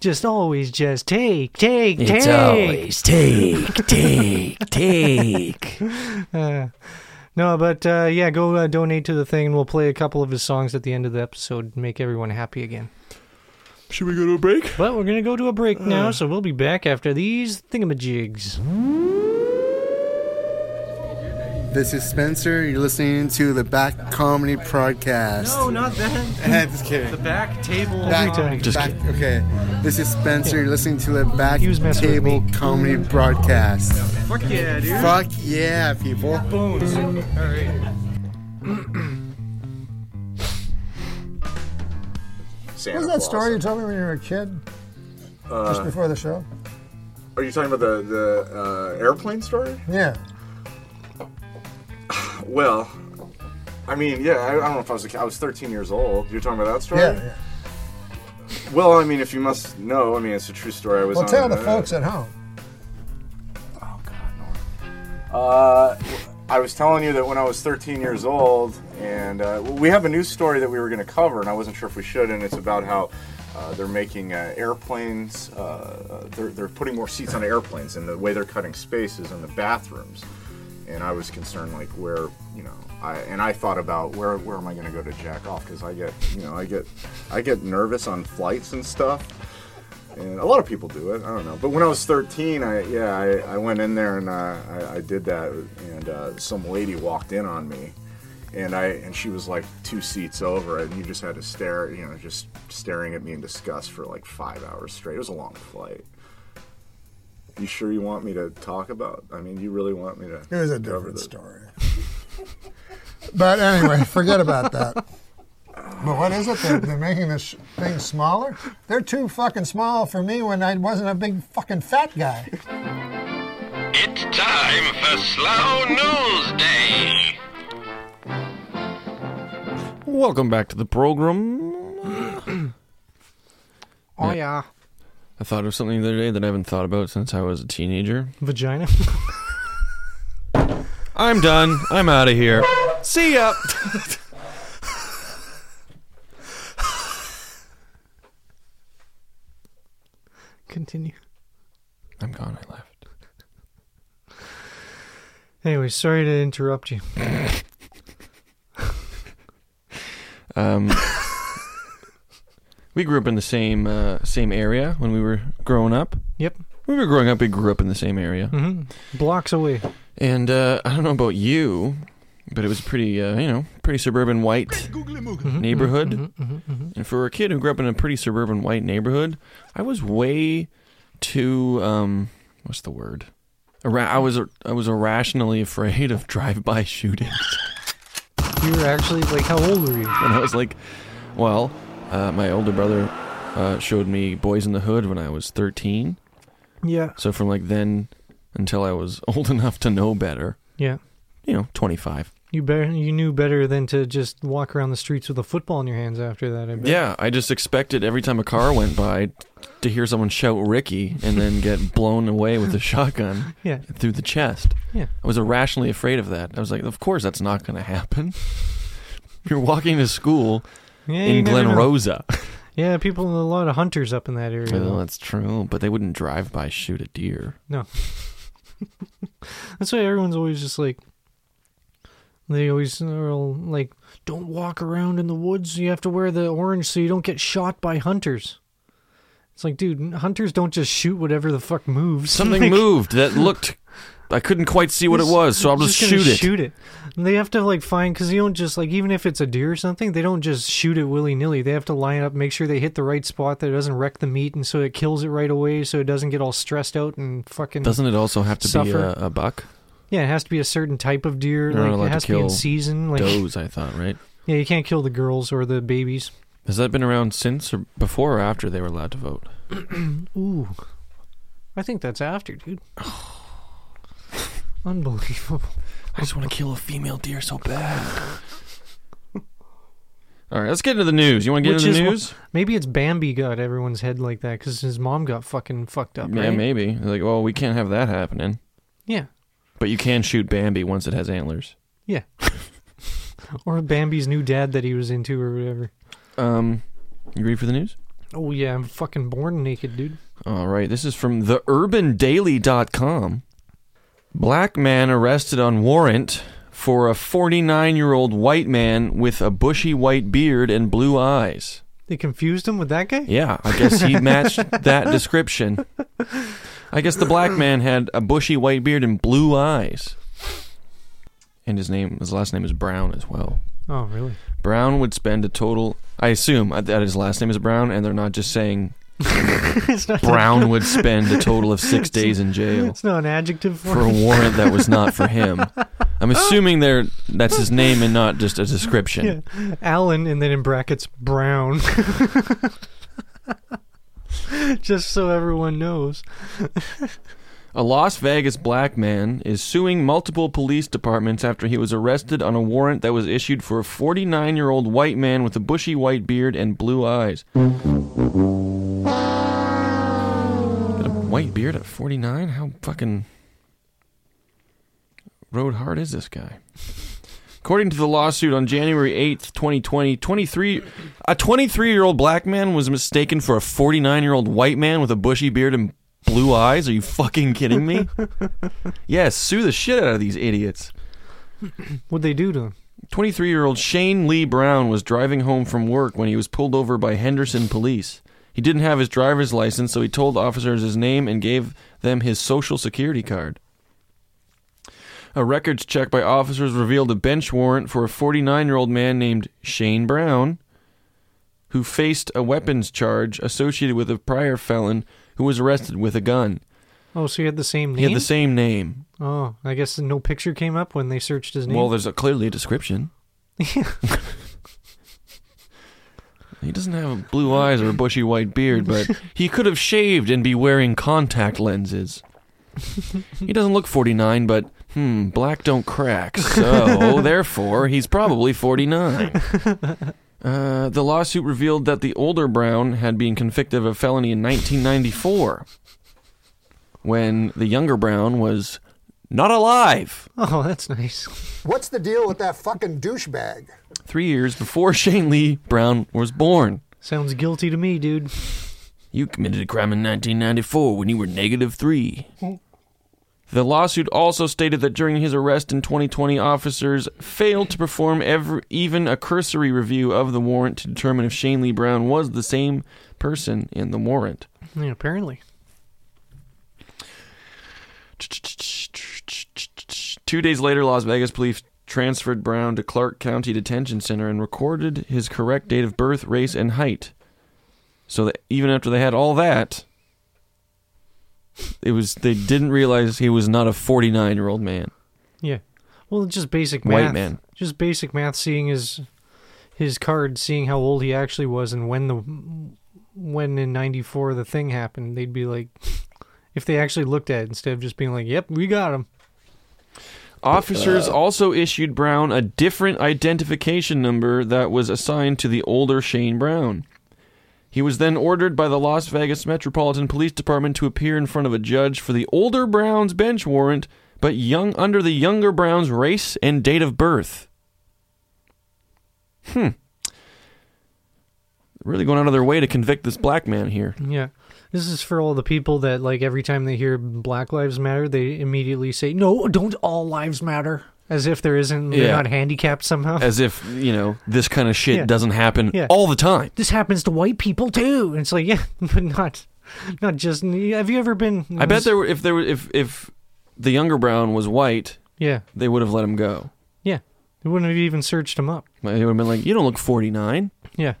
Just always just take. It's always take. Go donate to the thing, and we'll play a couple of his songs at the end of the episode. Make everyone happy again. Should we go to a break? Well, we're going to go to a break now, so we'll be back after these thingamajigs. This is Spencer. You're listening to the Back Comedy Podcast. No, not that. Just kidding. The Back Table. Okay. This is Spencer. You're listening to the Back Table Comedy Broadcast. Fuck yeah, dude. Fuck yeah, people. Boom. All right. Santa Claus. What was that story you told me when you were a kid? Just before the show? Are you talking about the airplane story? Yeah. Well, I mean, yeah, I don't know if I was a kid. I was 13 years old. You're talking about that story? Yeah. Well, I mean, if you must know, I mean, it's a true story. I was. Well, on tell the folks at home. Oh, God, no. I was telling you that when I was 13 years old, and we have a news story that we were going to cover, and I wasn't sure if we should, and it's about how they're making airplanes, they're putting more seats on airplanes, and the way they're cutting space is in the bathrooms. And I was concerned, like, where, you know, I thought about where am I going to go to jack off, because I get nervous on flights and stuff. And a lot of people do it. I don't know. But when I was 13, I went in there and I did that. And some lady walked in on me, and she was like 2 seats over, and you just had to stare, you know, just staring at me in disgust for like 5 hours straight. It was a long flight. You sure you want me to talk about? I mean, you really want me to? It was a different story. But anyway, forget about that. But what is it? They're making this thing smaller? They're too fucking small for me when I wasn't a big fucking fat guy. It's time for Slow News Day. Welcome back to the program. Oh, yeah. I thought of something the other day that I haven't thought about since I was a teenager. Vagina. I'm done. I'm out of here. See ya. Continue. I'm gone. I left. Anyway, sorry to interrupt you. We grew up in the same area when we were growing up. Yep. When we were growing up, we grew up in the same area. Mm-hmm. Blocks away. And I don't know about you, but it was pretty, pretty suburban white neighborhood. Mm-hmm, mm-hmm, mm-hmm, mm-hmm. And for a kid who grew up in a pretty suburban white neighborhood, I was way too, what's the word? I was irrationally afraid of drive-by shootings. You were actually, like, how old were you? And I was like, well... my older brother showed me Boys in the Hood when I was 13. Yeah. So from like then until I was old enough to know better. Yeah. 25. You knew better than to just walk around the streets with a football in your hands after that, I bet. Yeah, I just expected every time a car went by to hear someone shout Ricky and then get blown away with a shotgun through the chest. Yeah. I was irrationally afraid of that. I was like, of course that's not going to happen. You're walking to school... Yeah, in Glen Rosa. Yeah, people, a lot of hunters up in that area. Well, that's true, but they wouldn't drive by shoot a deer. No. That's why everyone's always just like, they always are like, don't walk around in the woods. You have to wear the orange so you don't get shot by hunters. It's like, dude, hunters don't just shoot whatever the fuck moves. Something like, moved that looked... I couldn't quite see what it was, so I'll just shoot it. And they have to, like, find, because you don't just, like, even if it's a deer or something, they don't just shoot it willy-nilly. They have to line up, make sure they hit the right spot that it doesn't wreck the meat, and so it kills it right away, so it doesn't get all stressed out and fucking Doesn't it also have to suffer. Be a buck? Yeah, it has to be a certain type of deer. You're like, it has to be in season. Like, does, I thought, right? Yeah, you can't kill the girls or the babies. Has that been around since, or before or after they were allowed to vote? Ooh. I think that's after, dude. Unbelievable. I just want to kill a female deer so bad. All right, let's get into the news. You want to get into the news? Maybe it's Bambi got everyone's head like that because his mom got fucking fucked up, right? Yeah, maybe. Like, well, we can't have that happening. Yeah. But you can shoot Bambi once it has antlers. Yeah. Or Bambi's new dad that he was into or whatever. You ready for the news? Oh, yeah. I'm fucking born naked, dude. All right. This is from theurbandaily.com. Black man arrested on warrant for a 49-year-old white man with a bushy white beard and blue eyes. They confused him with that guy? Yeah, I guess he matched that description. I guess the black man had a bushy white beard and blue eyes. And his last name is Brown as well. Oh, really? Brown would spend a total, I assume that his last name is Brown and they're not just saying... Brown would spend a total of 6 days in jail. It's not an adjective for a warrant that was not for him. I'm assuming that's his name and not just a description. Yeah. Alan, and then in brackets, Brown. Just so everyone knows. A Las Vegas black man is suing multiple police departments after he was arrested on a warrant that was issued for a 49-year-old white man with a bushy white beard and blue eyes. White beard at 49? How fucking road hard is this guy? According to the lawsuit, on January 8th, 2020, a 23-year-old black man was mistaken for a 49-year-old white man with a bushy beard and blue eyes. Are you fucking kidding me? Yes, sue the shit out of these idiots. What'd they do to him? 23-year-old Shane Lee Brown was driving home from work when he was pulled over by Henderson police. He didn't have his driver's license, so he told officers his name and gave them his social security card. A records check by officers revealed a bench warrant for a 49-year-old man named Shane Brown, who faced a weapons charge associated with a prior felon who was arrested with a gun. Oh, so he had the same name? He had the same name. Oh, I guess no picture came up when they searched his name. Well, there's clearly a description. Yeah. He doesn't have blue eyes or a bushy white beard, but he could have shaved and be wearing contact lenses. He doesn't look 49, but, black don't crack, so, therefore, he's probably 49. The lawsuit revealed that the older Brown had been convicted of a felony in 1994 when the younger Brown was not alive. Oh, that's nice. What's the deal with that fucking douchebag? 3 years before Shane Lee Brown was born. Sounds guilty to me, dude. You committed a crime in 1994 when you were -3. The lawsuit also stated that during his arrest in 2020, officers failed to perform even a cursory review of the warrant to determine if Shane Lee Brown was the same person in the warrant. Yeah, apparently. 2 days later, Las Vegas police transferred Brown to Clark County Detention Center and recorded his correct date of birth, race, and height. So that even after they had all that... They didn't realize he was not a 49-year-old man. Yeah. Well, just basic math. White man. Just basic math, seeing his card, seeing how old he actually was, and when in 94 the thing happened, they'd be like, if they actually looked at it instead of just being like, yep, we got him. Officers also issued Brown a different identification number that was assigned to the older Shane Brown. He was then ordered by the Las Vegas Metropolitan Police Department to appear in front of a judge for the older Brown's bench warrant, but under the younger Brown's race and date of birth. Really going out of their way to convict this black man here. Yeah. This is for all the people that, like, every time they hear Black Lives Matter, they immediately say, no, don't all lives matter. As if there isn't, they're not handicapped somehow. As if, you know, this kind of shit doesn't happen all the time. This happens to white people too. And it's like, yeah, but not just. Have you ever been? I bet if the younger Brown was white, they would have let him go. Yeah, they wouldn't have even searched him up. They would have been like, you don't look 49. Yeah,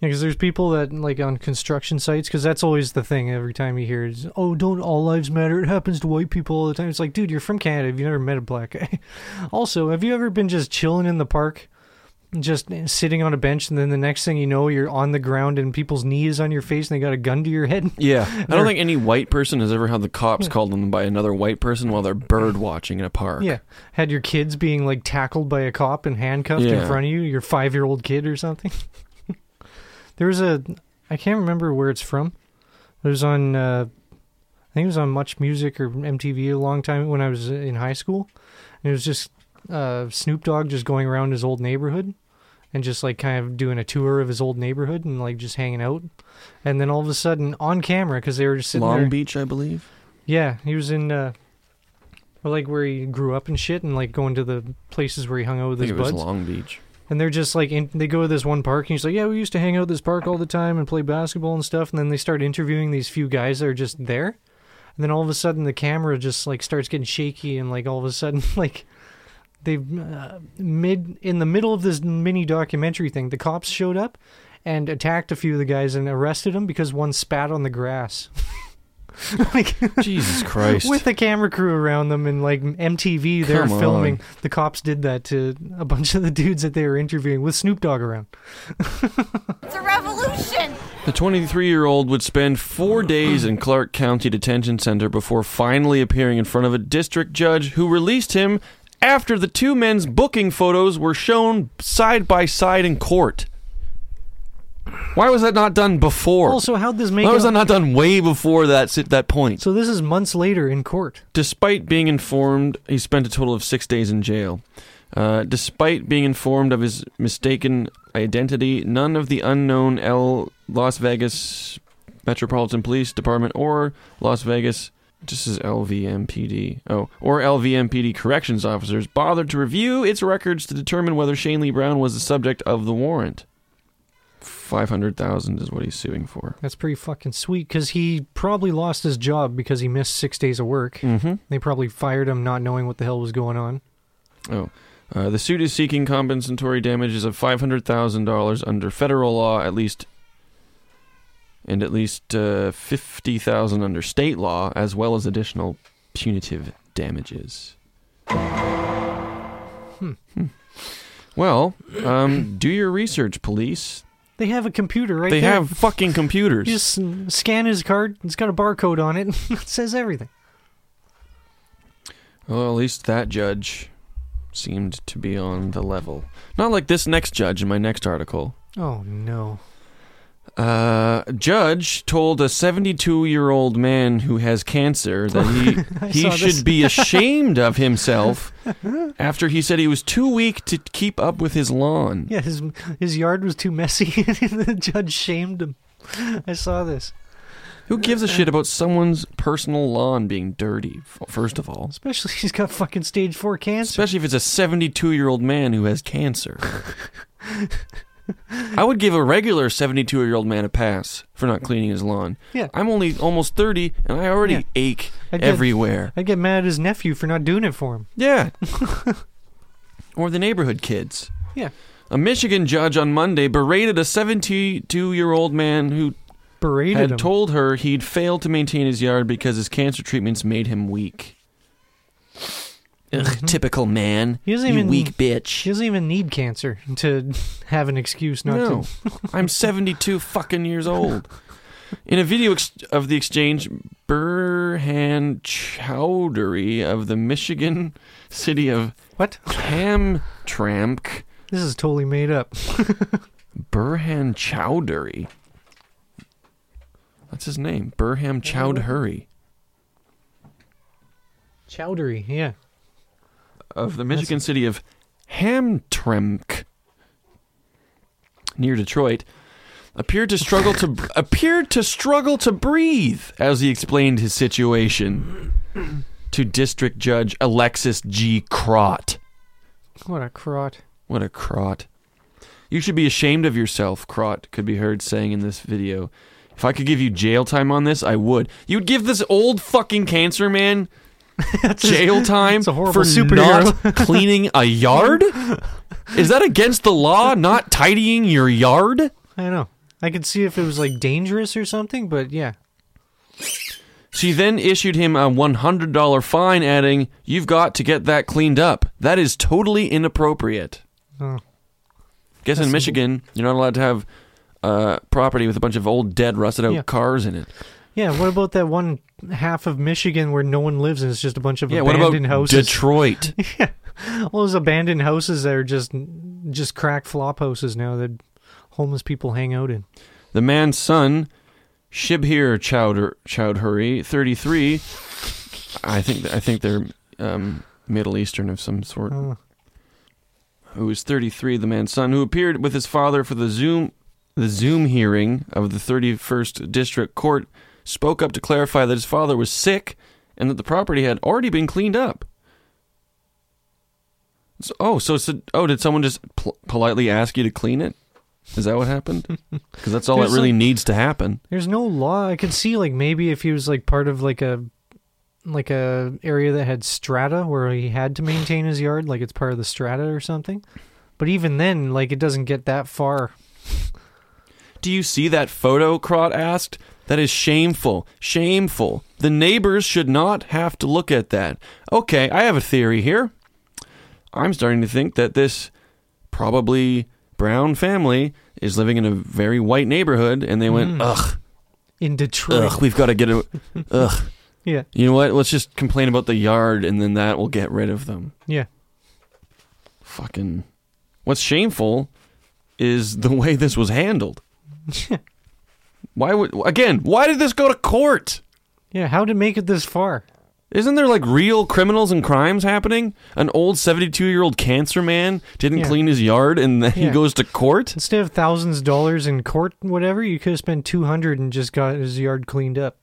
because there's people that, like, on construction sites, because that's always the thing. Every time you hear, is, oh, don't all lives matter? It happens to white people all the time. It's like, dude, you're from Canada. Have you never met a black guy? Also, have you ever been just chilling in the park, just sitting on a bench, and then the next thing you know, you're on the ground and people's knee is on your face and they got a gun to your head? Yeah. I don't think any white person has ever had the cops called on them by another white person while they're bird watching in a park. Yeah. Had your kids being, like, tackled by a cop and handcuffed in front of you, your 5-year-old kid or something? There's I can't remember where it's from. It was on, I think it was on Much Music or MTV a long time when I was in high school. And it was just Snoop Dogg just going around his old neighborhood and just, like, kind of doing a tour of his old neighborhood and, like, just hanging out. And then all of a sudden, on camera, because they were just sitting there. Long Beach, I believe? Yeah, he was in, like, where he grew up and shit, and, like, going to the places where he hung out with his buds. I think it was Long Beach. And they're just like, they go to this one park, and he's like, yeah, we used to hang out at this park all the time and play basketball and stuff. And then they start interviewing these few guys that are just there. And then all of a sudden the camera just, like, starts getting shaky, and, like, all of a sudden, like, they've in the middle of this mini documentary thing, the cops showed up and attacked a few of the guys and arrested them because one spat on the grass. Like, Jesus Christ. With the camera crew around them and, like, MTV, they're filming. The cops did that to a bunch of the dudes that they were interviewing with Snoop Dogg around. It's a revolution! The 23-year-old would spend 4 days in Clark County Detention Center before finally appearing in front of a district judge who released him after the two men's booking photos were shown side by side in court. Why was that not done before? Also, how'd this make it? Why was that not done way before that point? So this is months later in court. Despite being informed, he spent a total of 6 days in jail. Despite being informed of his mistaken identity, none of the unknown Las Vegas Metropolitan Police Department or Las Vegas... This is LVMPD. Oh, or LVMPD corrections officers bothered to review its records to determine whether Shane Lee Brown was the subject of the warrant. $500,000 is what he's suing for. That's pretty fucking sweet, because he probably lost his job because he missed 6 days of work. Mm-hmm. They probably fired him not knowing what the hell was going on. Oh. The suit is seeking compensatory damages of $500,000 under federal law, at least $50,000 under state law, as well as additional punitive damages. Well, do your research, police. They have a computer right there. They have fucking computers. You just scan his card. It's got a barcode on it. It says everything. Well, at least that judge seemed to be on the level. Not like this next judge in my next article. Oh, no. A judge told a 72-year-old man who has cancer that he should be ashamed of himself after he said he was too weak to keep up with his lawn. Yeah, his yard was too messy, and the judge shamed him. I saw this. Who gives a shit about someone's personal lawn being dirty, first of all? Especially if he's got fucking stage 4 cancer. Especially if it's a 72-year-old man who has cancer. I would give a regular 72-year-old man a pass for not cleaning his lawn. Yeah. I'm only almost 30, and I already ache everywhere. I'd get mad at his nephew for not doing it for him. Yeah. Or the neighborhood kids. Yeah. A Michigan judge on Monday berated a 72-year-old man who had told her he'd failed to maintain his yard because his cancer treatments made him weak. Ugh, typical man. Weak bitch. He doesn't even need cancer to have an excuse not to. I'm 72 fucking years old. In a video of the exchange, Burhan Chowdhury of the Michigan city of Hamtramck. This is totally made up. Burhan Chowdhury. That's his name. Burhan Chowdhury. Chowdhury, yeah. Of the Michigan city of Hamtramck, near Detroit, appeared to struggle to breathe as he explained his situation to District Judge Alexis G. Crott. What a crot! What a crot! You should be ashamed of yourself, Crott could be heard saying in this video. If I could give you jail time on this, I would. You'd give this old fucking cancer man jail time for not cleaning a yard? Is that against the law, not tidying your yard? I don't know. I could see if it was like dangerous or something, but yeah. She then issued him a $100 fine, adding, "You've got to get that cleaned up. That is totally inappropriate." Oh. Guess in Michigan, you're not allowed to have property with a bunch of old, dead, rusted out cars in it. Yeah, what about that one half of Michigan where no one lives and it's just a bunch of abandoned houses? Yeah, what about Detroit? Yeah, all those abandoned houses that are just crack flop houses now that homeless people hang out in. The man's son, Shibhir Chowdhury, 33, I think they're Middle Eastern of some sort, who is 33, the man's son, who appeared with his father for the Zoom hearing of the 31st District Court, spoke up to clarify that his father was sick and that the property had already been cleaned up. Did someone just politely ask you to clean it? Is that what happened? Because that's all that really needs to happen. There's no law. I could see maybe if he was part of a area that had strata where he had to maintain his yard, it's part of the strata or something. But even then, it doesn't get that far. Do you see that photo? Crott asked. That is shameful. Shameful. The neighbors should not have to look at that. Okay, I have a theory here. I'm starting to think that this probably brown family is living in a very white neighborhood, and they went, ugh. In Detroit. Ugh, we've got to get a... ugh. Yeah. You know what? Let's just complain about the yard, and then that will get rid of them. Yeah. Fucking... What's shameful is the way this was handled. Yeah. Why did this go to court? Yeah, how did it make it this far? Isn't there real criminals and crimes happening? An old 72-year-old cancer man didn't clean his yard and then he goes to court? Instead of thousands of dollars in court, whatever, you could have spent $200 and just got his yard cleaned up.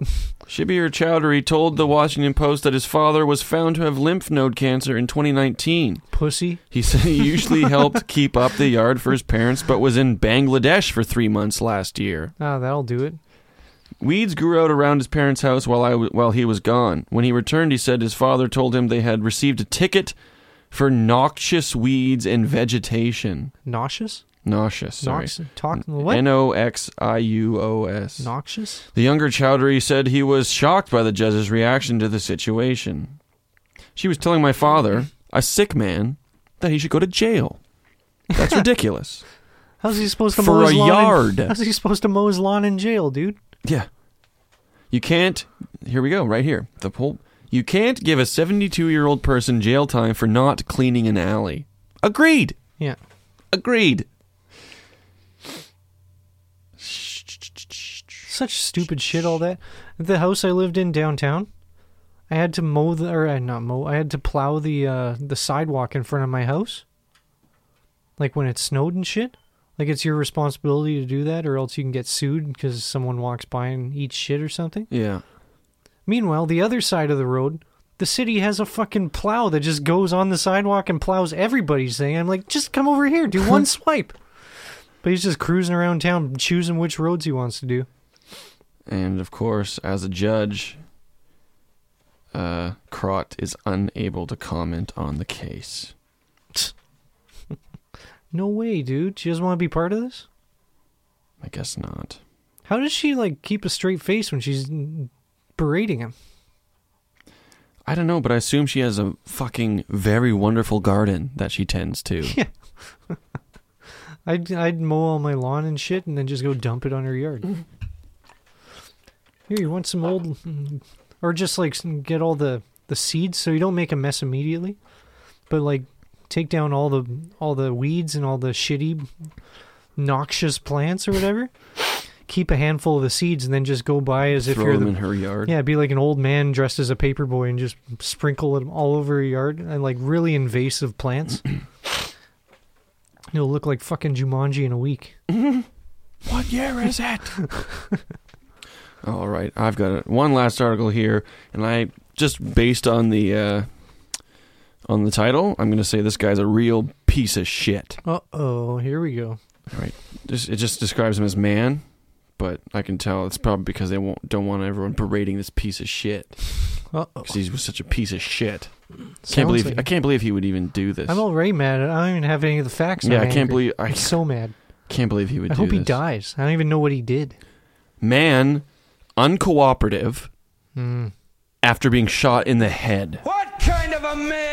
Shibhir Chowdhury told the Washington Post that his father was found to have lymph node cancer in 2019. Pussy. He said he usually helped keep up the yard for his parents, but was in Bangladesh for 3 months last year. Ah, that'll do it. Weeds grew out around his parents' house while he was gone. When he returned, he said his father told him they had received a ticket for noxious weeds and vegetation. Nauseous? Noxious, sorry. Noxious? Noxious? The younger Chowdhury said he was shocked by the judge's reaction to the situation. She was telling my father, a sick man, that he should go to jail. That's ridiculous. How's he supposed to mow his lawn? For a yard. How's he supposed to mow his lawn in jail, dude? Yeah. You can't... Here we go, right here. You can't give a 72-year-old person jail time for not cleaning an alley. Agreed. Yeah. Agreed. Such stupid shit, all that. The house I lived in downtown, I had to plow the sidewalk in front of my house. Like when it snowed and shit. Like it's your responsibility to do that or else you can get sued because someone walks by and eats shit or something. Yeah. Meanwhile, the other side of the road, the city has a fucking plow that just goes on the sidewalk and plows everybody's thing. I'm like, just come over here, do one swipe. But he's just cruising around town, choosing which roads he wants to do. And of course, as a judge, Crott is unable to comment on the case. No way, dude. She doesn't want to be part of this? I guess not. How does she, like, keep a straight face when she's berating him? I don't know, but I assume she has a fucking very wonderful garden that she tends to. Yeah. I'd mow all my lawn and shit and then just go dump it on her yard. Here, you want some old... Or just, like, get all the seeds so you don't make a mess immediately. But, like... Take down all the weeds and all the shitty, noxious plants or whatever. Keep a handful of the seeds and then just go by as if you're in her yard. Yeah, be like an old man dressed as a paper boy and just sprinkle them all over your yard and like really invasive plants. It'll look like fucking Jumanji in a week. What year is it? All right, I've got one last article here, and I just based on the. On the title, I'm going to say this guy's a real piece of shit. Uh-oh, here we go. All right. It just describes him as man, but I can tell it's probably because they don't want everyone berating this piece of shit. Uh-oh. Because he was such a piece of shit. I can't believe he would even do this. I'm already mad. I don't even have any of the facts. Yeah, I'm so mad. Can't believe he would do this. I hope he dies. I don't even know what he did. Man, uncooperative, after being shot in the head. What kind of a man?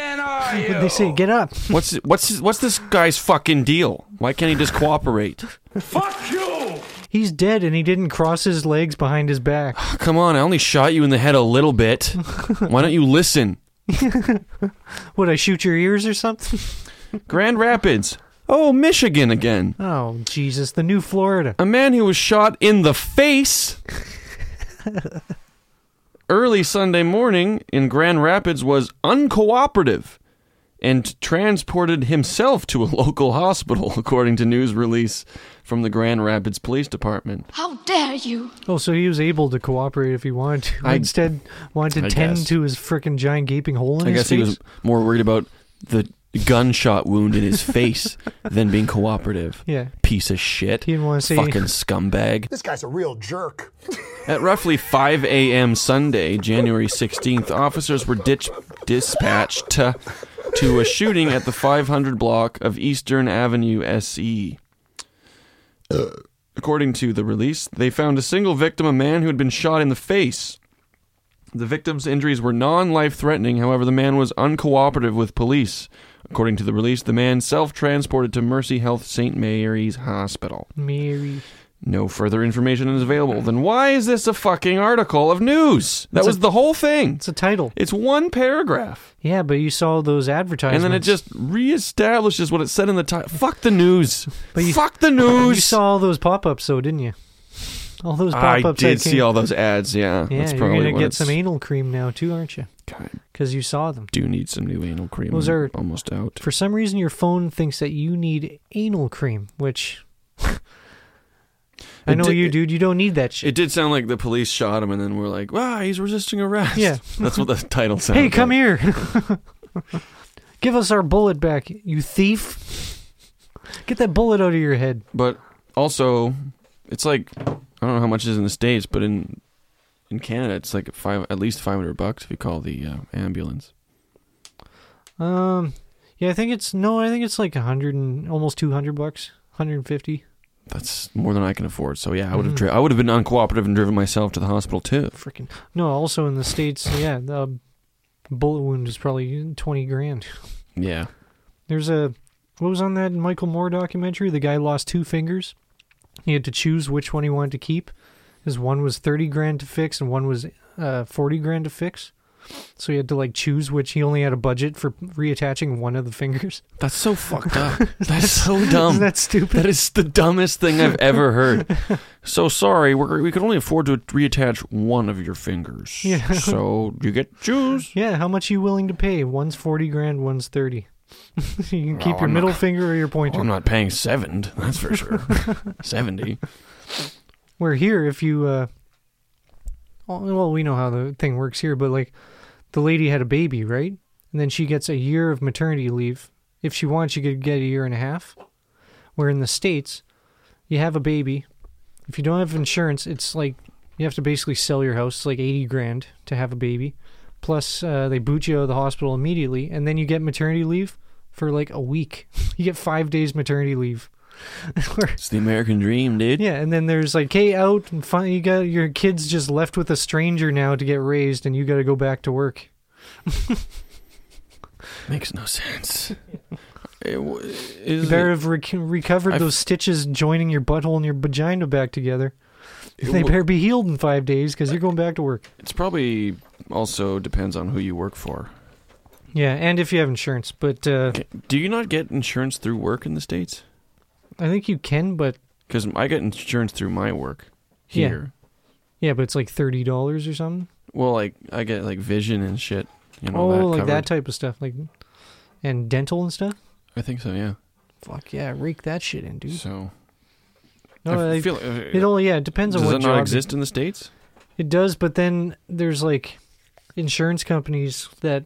They say, get up. What's this guy's fucking deal? Why can't he just cooperate? Fuck you! He's dead and he didn't cross his legs behind his back. Come on, I only shot you in the head a little bit. Why don't you listen? Would I shoot your ears or something? Grand Rapids. Oh, Michigan again. Oh, Jesus, the new Florida. A man who was shot in the face early Sunday morning in Grand Rapids was uncooperative and transported himself to a local hospital, according to news release from the Grand Rapids Police Department. How dare you! Oh, so he was able to cooperate if he wanted to. Instead, wanted to tend to his frickin' giant gaping hole in his face? I guess he was more worried about the gunshot wound in his face than being cooperative. Yeah. Piece of shit. He didn't want to say fucking scumbag. This guy's a real jerk. At roughly 5 a.m. Sunday, January 16th, officers were dispatched to a shooting at the 500 block of Eastern Avenue SE. According to the release, they found a single victim, a man who had been shot in the face. The victim's injuries were non-life-threatening, however, the man was uncooperative with police. According to the release, the man self-transported to Mercy Health St. Mary's Hospital. Mary. No further information is available. Then why is this a fucking article of news? That was the whole thing. It's a title. It's one paragraph. Yeah, but you saw those advertisements. And then it just reestablishes what it said in the title. Fuck the news. Fuck the news. You saw all those pop-ups, though, didn't you? All those pop-ups. I did see all those ads, yeah. Yeah, that's probably you're going to get some anal cream now, too, aren't you? Because you saw them. Do need some new anal cream. Those are almost out. For some reason, your phone thinks that you need anal cream, which... I know you, dude. You don't need that shit. It did sound like the police shot him, and then we're like, wow, he's resisting arrest. Yeah. That's what the title sounds like. Hey, come here. Give us our bullet back, you thief. Get that bullet out of your head. But also, it's like, I don't know how much it is in the States, but in Canada, it's like at least $500 if you call the ambulance. Yeah, I think it's like almost $200, $150. That's more than I can afford. So yeah, I would have I would have been uncooperative and driven myself to the hospital too. Freaking no! Also in the States, yeah, the bullet wound is probably $20,000. Yeah. There's what was on that Michael Moore documentary? The guy lost two fingers. He had to choose which one he wanted to keep, because one was $30,000 to fix and one was $40,000 to fix. So he had to like choose which. He only had a budget for reattaching one of the fingers. That's so fucked up. That's so dumb. Isn't that stupid? That is the dumbest thing I've ever heard. So sorry, we could only afford to reattach one of your fingers. Yeah. So you get to choose. Yeah. How much are you willing to pay? One's $40,000. One's $30,000. You can keep your middle finger or your pointer. Well, I'm not paying 70. That's for sure. 70. Where here, if you, well, we know how the thing works here, but like, the lady had a baby, right? And then she gets a year of maternity leave. If she wants, she could get a year and a half. Where in the States, you have a baby. If you don't have insurance, it's like you have to basically sell your house. It's like $80,000 to have a baby. Plus, they boot you out of the hospital immediately, and then you get maternity leave for like a week. You get 5 days maternity leave. It's the American dream, dude. Yeah, and then there's like, hey, out, and finally you got your kids just left with a stranger now to get raised, and you got to go back to work. Makes no sense. You better have recovered those stitches joining your butthole and your vagina back together. They better be healed in 5 days because you're going back to work. It's probably also depends on who you work for. Yeah, and if you have insurance, but... do you not get insurance through work in the States? I think you can, but... Because I get insurance through my work here. Yeah, but it's like $30 or something? Well, like I get like vision and shit. You know, that type of stuff. Like, and dental and stuff? I think so, yeah. Fuck yeah, rake that shit in, dude. So... No, I feel it only it depends on what job. Does it not exist in the States? It does, but then there's like insurance companies that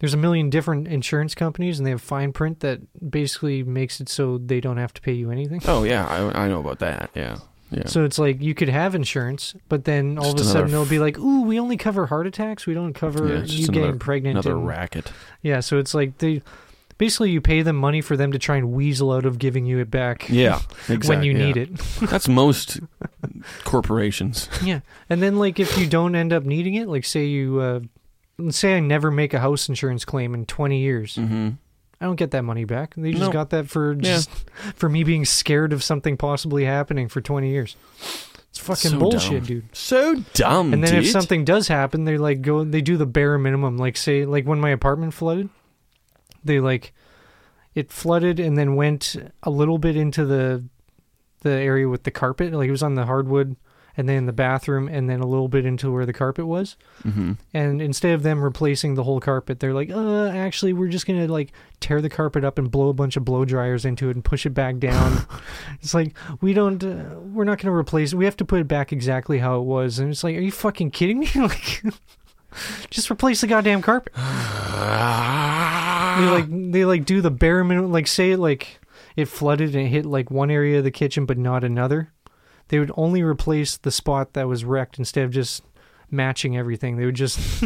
there's a million different insurance companies, and they have fine print that basically makes it so they don't have to pay you anything. Oh yeah, I know about that. Yeah, yeah. So it's like you could have insurance, but then all of a sudden they'll be like, "Ooh, we only cover heart attacks. We don't cover you getting pregnant." Another racket. Yeah, so it's like they. Basically, you pay them money for them to try and weasel out of giving you it back when you need it. That's most corporations. Yeah. And then, like, if you don't end up needing it, like, say you... say I never make a house insurance claim in 20 years. Mm-hmm. I don't get that money back. They just got that for for me being scared of something possibly happening for 20 years. It's fucking bullshit, dude. So dumb, dude. And then if something does happen, they, like, go... They do the bare minimum. Like, say, like, when my apartment flooded... They like, it flooded and then went a little bit into the area with the carpet. Like it was on the hardwood and then the bathroom and then a little bit into where the carpet was. Mm-hmm. And instead of them replacing the whole carpet, they're like, actually, we're just going to like tear the carpet up and blow a bunch of blow dryers into it and push it back down. It's like, we're not going to replace it. We have to put it back exactly how it was. And it's like, are you fucking kidding me? Like, just replace the goddamn carpet. They do the bare minimum. Like say like it flooded and it hit like one area of the kitchen but not another. They would only replace the spot that was wrecked instead of just matching everything. They would just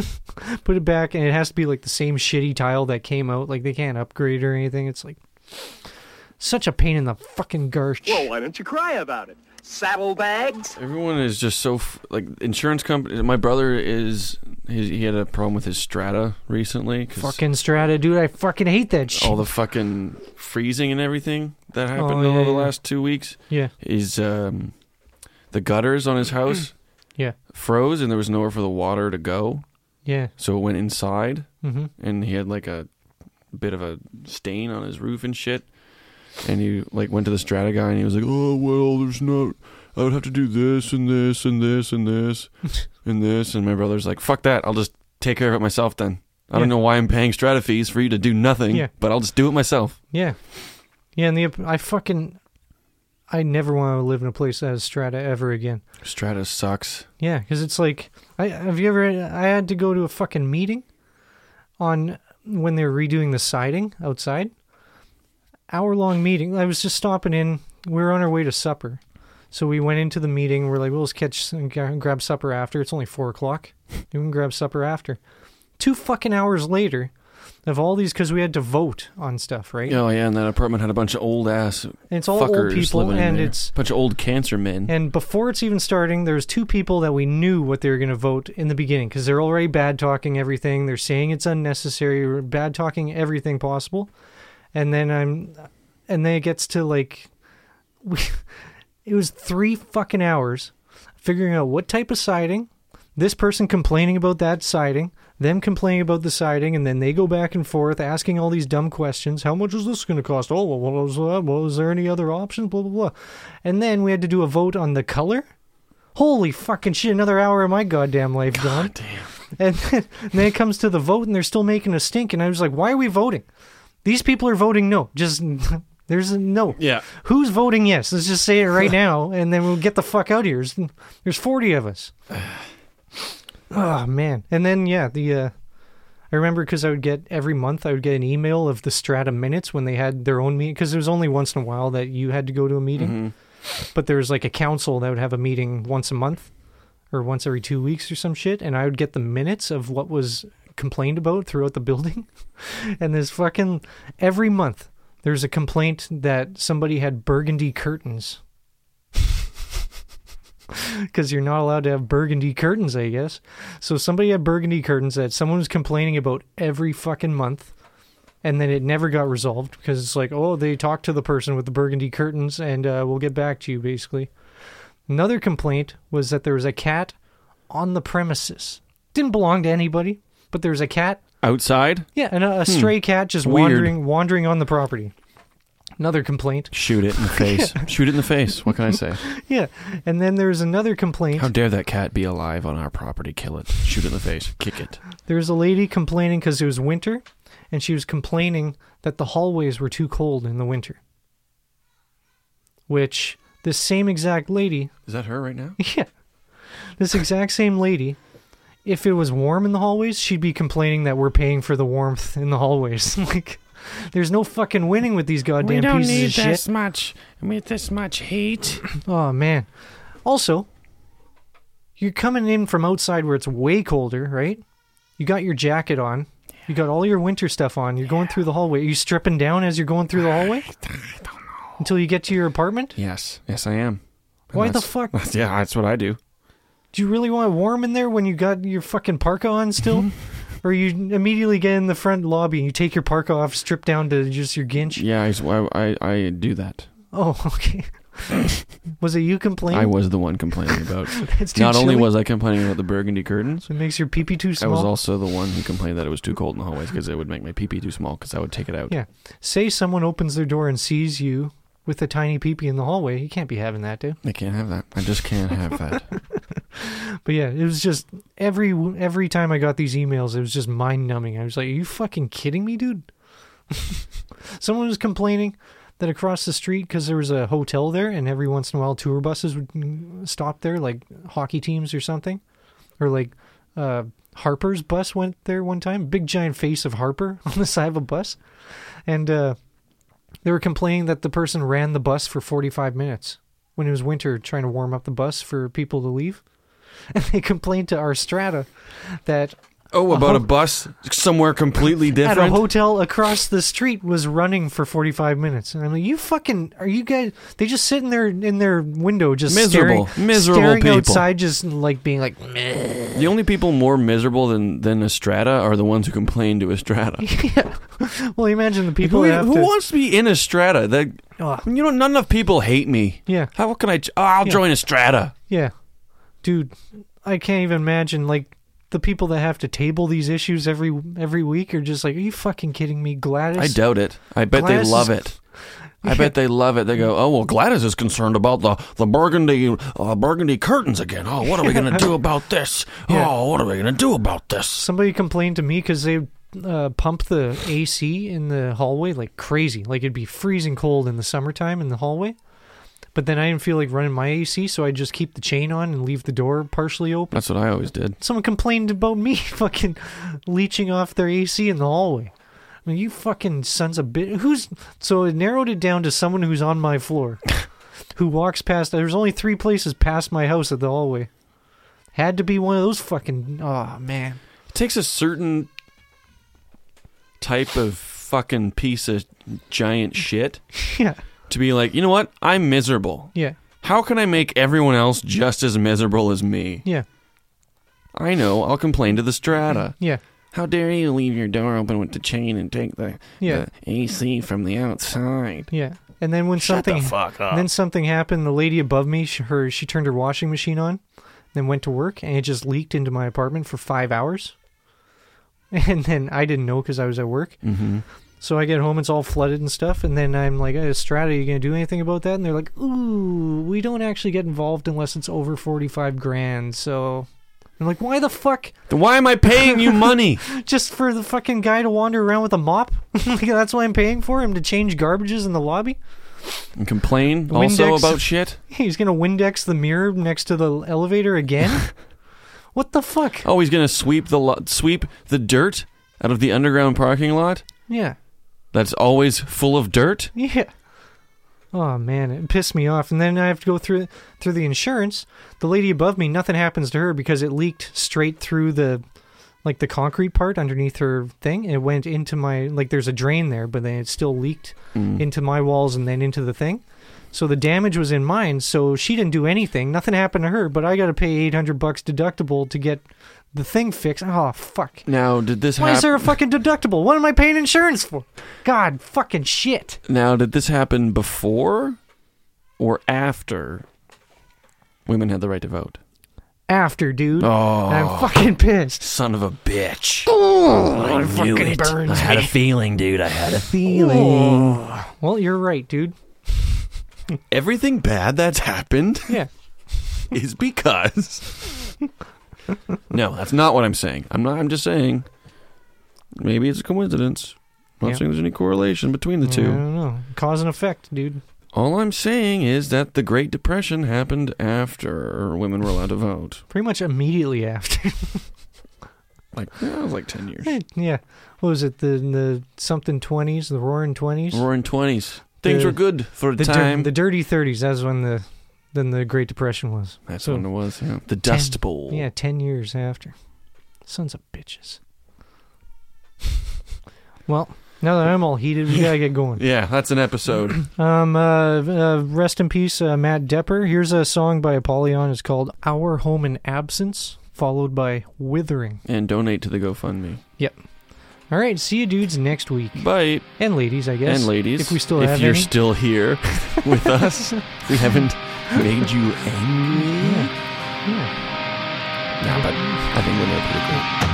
put it back, and it has to be like the same shitty tile that came out. Like they can't upgrade or anything. It's like such a pain in the fucking garsh. Well, why don't you cry about it? Saddlebags. Everyone is just so like insurance company. My brother he had a problem with his Strata recently. Fucking Strata, dude! I fucking hate that shit. All the fucking freezing and everything that happened over the last 2 weeks. Yeah, is the gutters on his house. Yeah, froze and there was nowhere for the water to go. Yeah, so it went inside, mm-hmm. and he had like a bit of a stain on his roof and shit. And he like went to the Strata guy and he was like, "Oh well, I would have to do this and this and this and this and this." And my brother's like, "Fuck that! I'll just take care of it myself then. I don't know why I'm paying Strata fees for you to do nothing, but I'll just do it myself." Yeah, yeah. And I never want to live in a place that has Strata ever again. Strata sucks. Yeah, because it's like I had to go to a fucking meeting on when they were redoing the siding outside. Hour-long meeting. I was just stopping in. We were on our way to supper. So we went into the meeting. We're like, we'll just grab supper after. It's only 4 o'clock. We can grab supper after. 2 fucking hours later of all these, because we had to vote on stuff, right? Oh, yeah, and that apartment had a bunch of old-ass fuckers living in there. It's all old people, and it's... A bunch of old cancer men. And before it's even starting, there's 2 people that we knew what they were going to vote in the beginning, because they're already bad-talking everything. They're saying it's unnecessary, bad-talking everything possible. And then it gets to like, it was 3 fucking hours figuring out what type of siding, this person complaining about that siding, them complaining about the siding, and then they go back and forth asking all these dumb questions. How much is this going to cost? Oh, well, what was that? Well, is there any other options? Blah, blah, blah. And then we had to do a vote on the color. Holy fucking shit, another hour of my goddamn life gone. God damn. And then it comes to the vote, and they're still making a stink, and I was like, why are we voting? These people are voting no. Just... There's no. Yeah. Who's voting yes? Let's just say it right now, and then we'll get the fuck out of here. There's 40 of us. Oh, man. And then, yeah, I remember because every month I would get an email of the Strata Minutes when they had their own meeting, because it was only once in a while that you had to go to a meeting. Mm-hmm. But there was like a council that would have a meeting once a month or once every 2 weeks or some shit, and I would get the minutes of what was complained about throughout the building. And this fucking, every month, there's a complaint that somebody had burgundy curtains. Because you're not allowed to have burgundy curtains, I guess. So somebody had burgundy curtains that someone was complaining about every fucking month. And then it never got resolved because it's like, oh, they talked to the person with the burgundy curtains and we'll get back to you, basically. Another complaint was that there was a cat on the premises. Didn't belong to anybody, but there was a cat. Outside? Yeah, and a stray cat just wandering on the property. Another complaint. Shoot it in the face. Yeah. Shoot it in the face. What can I say? Yeah, and then there's another complaint. How dare that cat be alive on our property? Kill it. Shoot it in the face. Kick it. There's a lady complaining because it was winter, and she was complaining that the hallways were too cold in the winter. Which, this same exact lady... Is that her right now? Yeah. This exact same lady... If it was warm in the hallways, she'd be complaining that we're paying for the warmth in the hallways. Like, there's no fucking winning with these goddamn pieces of shit. We need this much heat. Oh, man. Also, you're coming in from outside where it's way colder, right? You got your jacket on. Yeah. You got all your winter stuff on. You're going through the hallway. Are you stripping down as you're going through the hallway? I don't know. Until you get to your apartment? Yes. Yes, I am. And why the fuck? Yeah, that's what I do. Do you really want warm in there when you got your fucking parka on still? Or you immediately get in the front lobby and you take your parka off, strip down to just your ginch? Yeah, I do that. Oh, okay. Was it you complaining? I was the one complaining about it. Not only was I complaining about the burgundy curtains. It makes your pee-pee too small. I was also the one who complained that it was too cold in the hallways because it would make my pee-pee too small because I would take it out. Yeah. Say someone opens their door and sees you with a tiny pee-pee in the hallway. You can't be having that, dude. I can't have that. I just can't have that. But yeah, it was just every time I got these emails, it was just mind-numbing. I was like, are you fucking kidding me, dude? Someone was complaining that across the street, because there was a hotel there, and every once in a while tour buses would stop there, like hockey teams or something. Or like Harper's bus went there one time. Big giant face of Harper on the side of a bus. And they were complaining that the person ran the bus for 45 minutes. When it was winter, trying to warm up the bus for people to leave. And they complained to our strata that... Oh, about a bus somewhere completely different? At a hotel across the street was running for 45 minutes. And I'm like, you fucking... Are you guys... They just sit in their window just staring people. Outside just like being like... Meh. The only people more miserable than a strata are the ones who complain to a strata. Yeah. Well, imagine the people who have to... Who wants to be in a strata that... You know, not enough people hate me. Yeah. How can I... I'll join a strata. Yeah. Dude, I can't even imagine, like, the people that have to table these issues every week are just like, are you fucking kidding me, Gladys? I doubt it. I bet Gladys they love it. I bet they love it. They go, oh, well, Gladys is concerned about the burgundy curtains again. Oh, what are we going to do about this? Yeah. Oh, what are we going to do about this? Somebody complained to me because they... pump the AC in the hallway like crazy. Like it'd be freezing cold in the summertime in the hallway. But then I didn't feel like running my AC, so I just keep the chain on and leave the door partially open. That's what I always did. Someone complained about me fucking leeching off their AC in the hallway. I mean, you fucking sons of bitch. So it narrowed it down to someone who's on my floor who walks past. There's only 3 places past my house at the hallway. Had to be one of those fucking... Oh, man. It takes a certain... type of fucking piece of giant shit to be like, you know what? I'm miserable. Yeah. How can I make everyone else just as miserable as me? Yeah. I know. I'll complain to the strata. Yeah. How dare you leave your door open with the chain and take the AC from the outside? Yeah. And then when something happened, the lady above me, she turned her washing machine on, then went to work, and it just leaked into my apartment for 5 hours. And then I didn't know because I was at work. Mm-hmm. So I get home, it's all flooded and stuff. And then I'm like, hey, Strata, are you going to do anything about that? And they're like, ooh, we don't actually get involved unless it's over $45,000. So I'm like, why the fuck? Why am I paying you money? Just for the fucking guy to wander around with a mop? Like, that's what I'm paying for him, to change garbages in the lobby? And complain also about shit? He's going to Windex the mirror next to the elevator again? What the fuck? Oh, he's going to sweep the dirt out of the underground parking lot? Yeah. That's always full of dirt? Yeah. Oh, man, it pissed me off. And then I have to go through the insurance. The lady above me, nothing happens to her because it leaked straight through the concrete part underneath her thing. It went into my, there's a drain there, but then it still leaked into my walls and then into the thing. So the damage was in mine, so she didn't do anything. Nothing happened to her, but I got to pay $800 deductible to get the thing fixed. Oh, fuck. Now, did this happen? Why is there a fucking deductible? What am I paying insurance for? God, fucking shit. Now, did this happen before or after women had the right to vote? After, dude. Oh. I'm fucking pissed. Son of a bitch. Oh, I knew fucking it. Burns I had me. A feeling, dude. I had a feeling. Oh. Well, you're right, dude. Everything bad that's happened is because... No, that's not what I'm saying. I'm just saying maybe it's a coincidence. I'm not saying there's any correlation between the two. I don't know. Cause and effect, dude. All I'm saying is that the Great Depression happened after women were allowed to vote. Pretty much immediately after. That was 10 years. Yeah. What was it? The something 20s? The Roaring 20s? Roaring 20s. Things were good for the time. The dirty 30s. That was when the Great Depression was. That's when it was, yeah. The Dust Bowl. Yeah, 10 years after. Sons of bitches. Well, now that I'm all heated, we gotta get going. Yeah, that's an episode. Rest in peace, Matt Depper. Here's a song by Apollyon. It's called Our Home in Absence, followed by Withering. And donate to the GoFundMe. Yep. All right, see you dudes next week. Bye. And ladies, I guess. And ladies. If we still have you're still here with us. We haven't made you angry. Yeah. Nah, but I think we're pretty cool.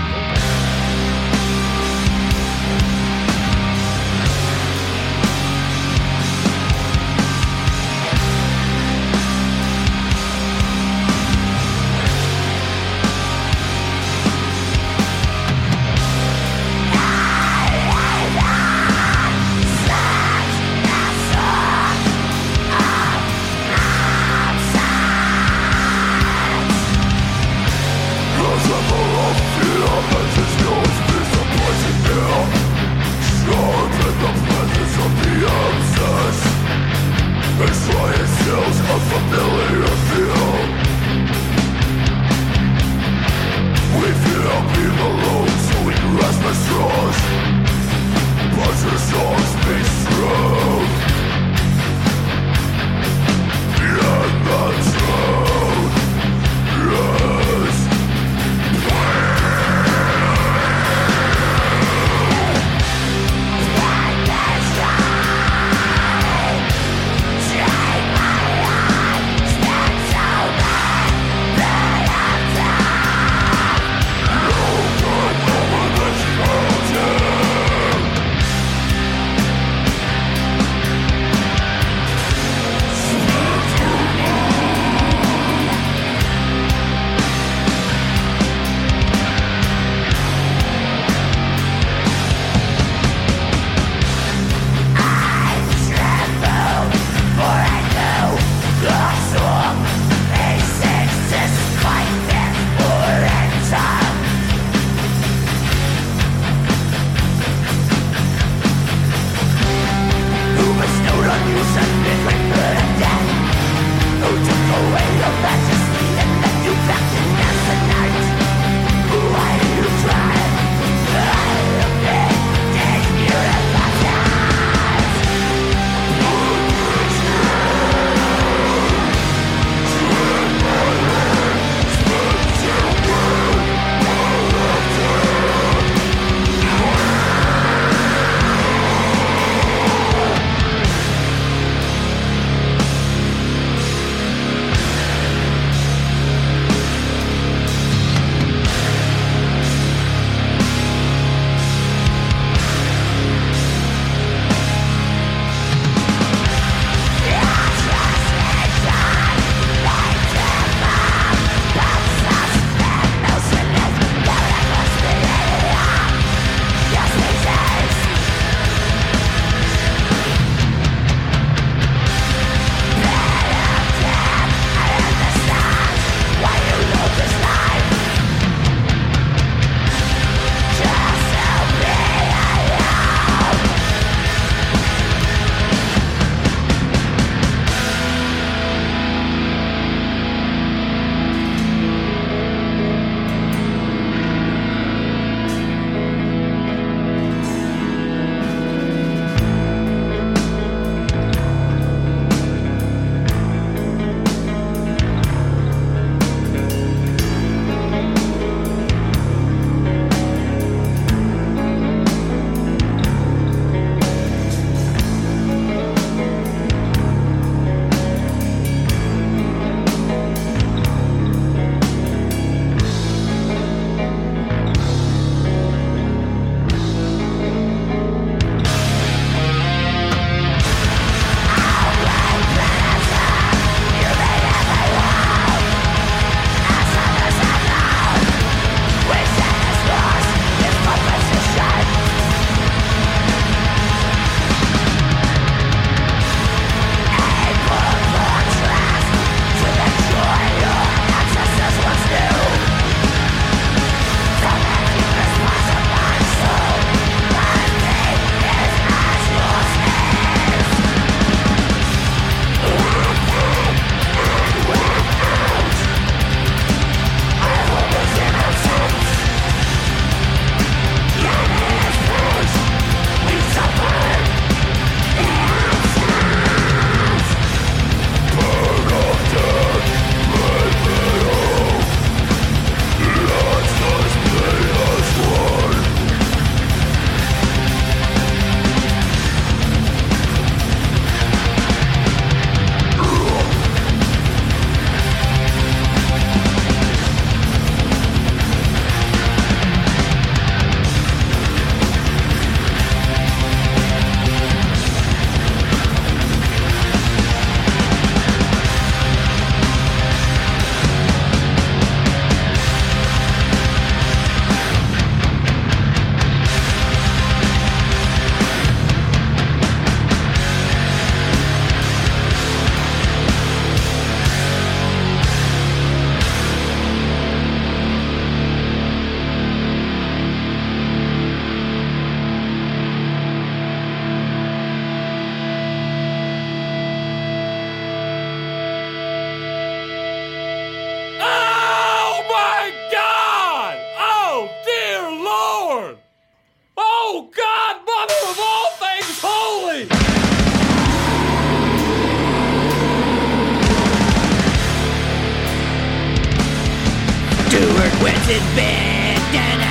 his bandana.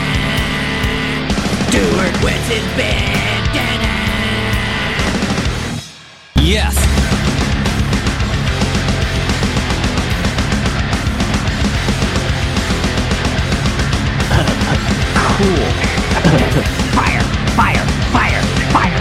Stewart wets his bandana. Yes. Cool. Fire, fire, fire, fire.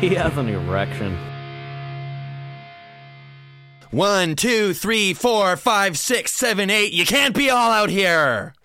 He has an erection. 1, 2, 3, 4, 5, 6, 7, 8. You can't be all out here.